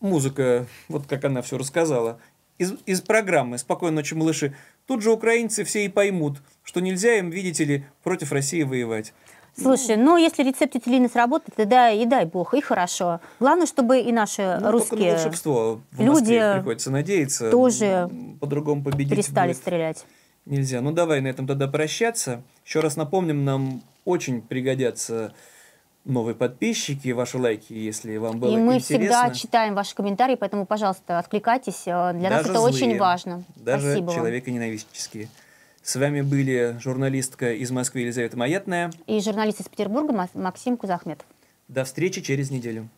музыка, вот как она все рассказала. из, из программы «Спокойной ночи, малыши», тут же украинцы все и поймут, что нельзя им, видите ли, против России воевать. Слушай, ну, ну если рецепт утилины сработает, и, да, и дай бог, и хорошо. Главное, чтобы и наши ну, русские на волшебство в люди Москве приходится надеяться, тоже по-другому победить перестали будет. Стрелять. Нельзя. Ну, давай на этом тогда прощаться. Еще раз напомним, нам очень пригодятся новые подписчики, ваши лайки, если вам было интересно. И мы всегда читаем ваши комментарии, поэтому, пожалуйста, откликайтесь. Для нас это очень важно. Даже человеконенавистнические. С вами были журналистка из Москвы Елизавета Маетная. И журналист из Петербурга Максим Кузахметов. До встречи через неделю.